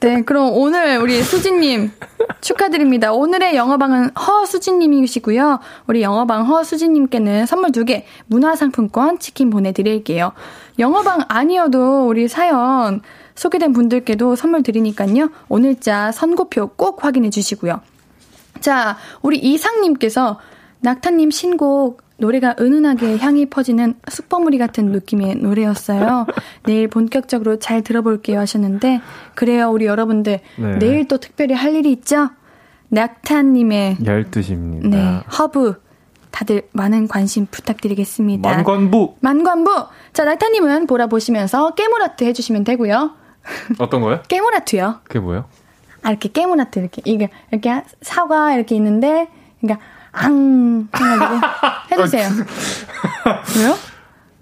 네, 그럼 오늘 우리 수진님 축하드립니다. 오늘의 영어방은 허수진님이시고요. 우리 영어방 허수진님께는 선물 2개, 문화상품권, 치킨 보내드릴게요. 영어방 아니어도 우리 사연 소개된 분들께도 선물 드리니까요. 오늘자 선고표 꼭 확인해 주시고요. 자, 우리 이상님께서 낙타님 신곡, 노래가 은은하게 향이 퍼지는 숯버무리 같은 느낌의 노래였어요. 내일 본격적으로 잘 들어볼게요 하셨는데 그래요 우리 여러분들 네. 내일 또 특별히 할 일이 있죠? 낙타님의 12시입니다. 네, 허브 다들 많은 관심 부탁드리겠습니다. 만관부! 만관부! 자 낙타님은 보라 보시면서 깨물아트 해주시면 되고요. 어떤 거요? 깨물아트요. 그게 뭐예요? 아 이렇게 깨물아트 이렇게 사과 이렇게 있는데 그러니까 앙 해주세요. 왜요?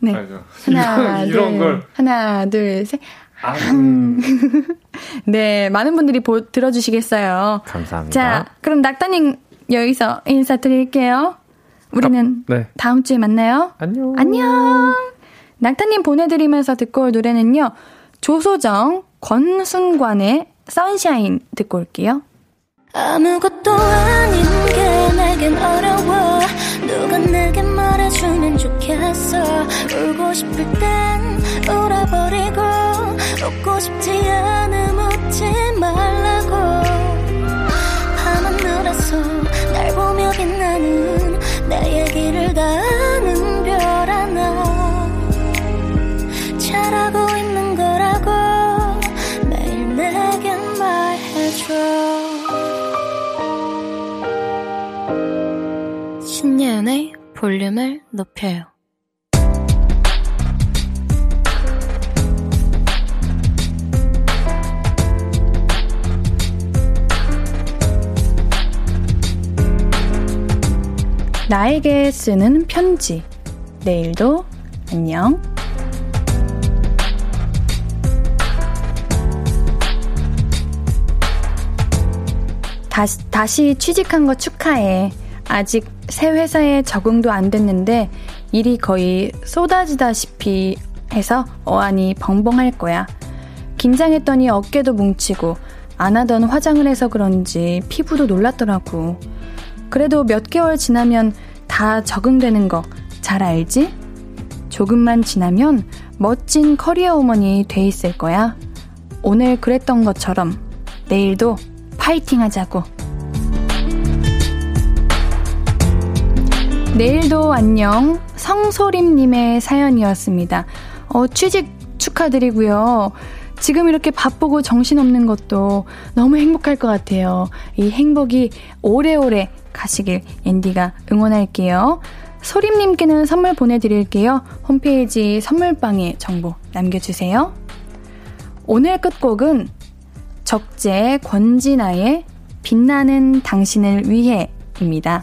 네. 알죠. 하나, 이런 둘, 걸. 하나, 둘, 셋. 앙. 네, 많은 분들이 들어주시겠어요. 감사합니다. 자, 그럼 낙타님 여기서 인사드릴게요. 우리는 네. 다음 주에 만나요. 안녕. 안녕. 낙타님 보내드리면서 듣고 올 노래는요. 조소정, 권순관의 선샤인 듣고 올게요. 아무것도 아닌 게 내겐 어려워 누가 내게 말해주면 좋겠어 울고 싶을 땐 울어버리고 웃고 싶지 않음 웃지 말라고 밤하늘에서 날 보며 빛나는 내 얘기를 다 아는 별 하나 잘하고 있는 거라고 매일 내겐 말해줘 신예은의 볼륨을 높여요. 나에게 쓰는 편지. 내일도 안녕. 다시 취직한 거 축하해. 아직 새 회사에 적응도 안 됐는데 일이 거의 쏟아지다시피 해서 어안이 벙벙할 거야. 긴장했더니 어깨도 뭉치고 안 하던 화장을 해서 그런지 피부도 놀랐더라고. 그래도 몇 개월 지나면 다 적응되는 거 잘 알지? 조금만 지나면 멋진 커리어 우먼이 돼 있을 거야. 오늘 그랬던 것처럼 내일도 파이팅 하자고. 내일도 안녕. 성소림님의 사연이었습니다. 취직 축하드리고요. 지금 이렇게 바쁘고 정신없는 것도 너무 행복할 것 같아요. 이 행복이 오래오래 가시길 앤디가 응원할게요. 소림님께는 선물 보내드릴게요. 홈페이지 선물방에 정보 남겨주세요. 오늘 끝곡은 적재 권진아의 빛나는 당신을 위해입니다.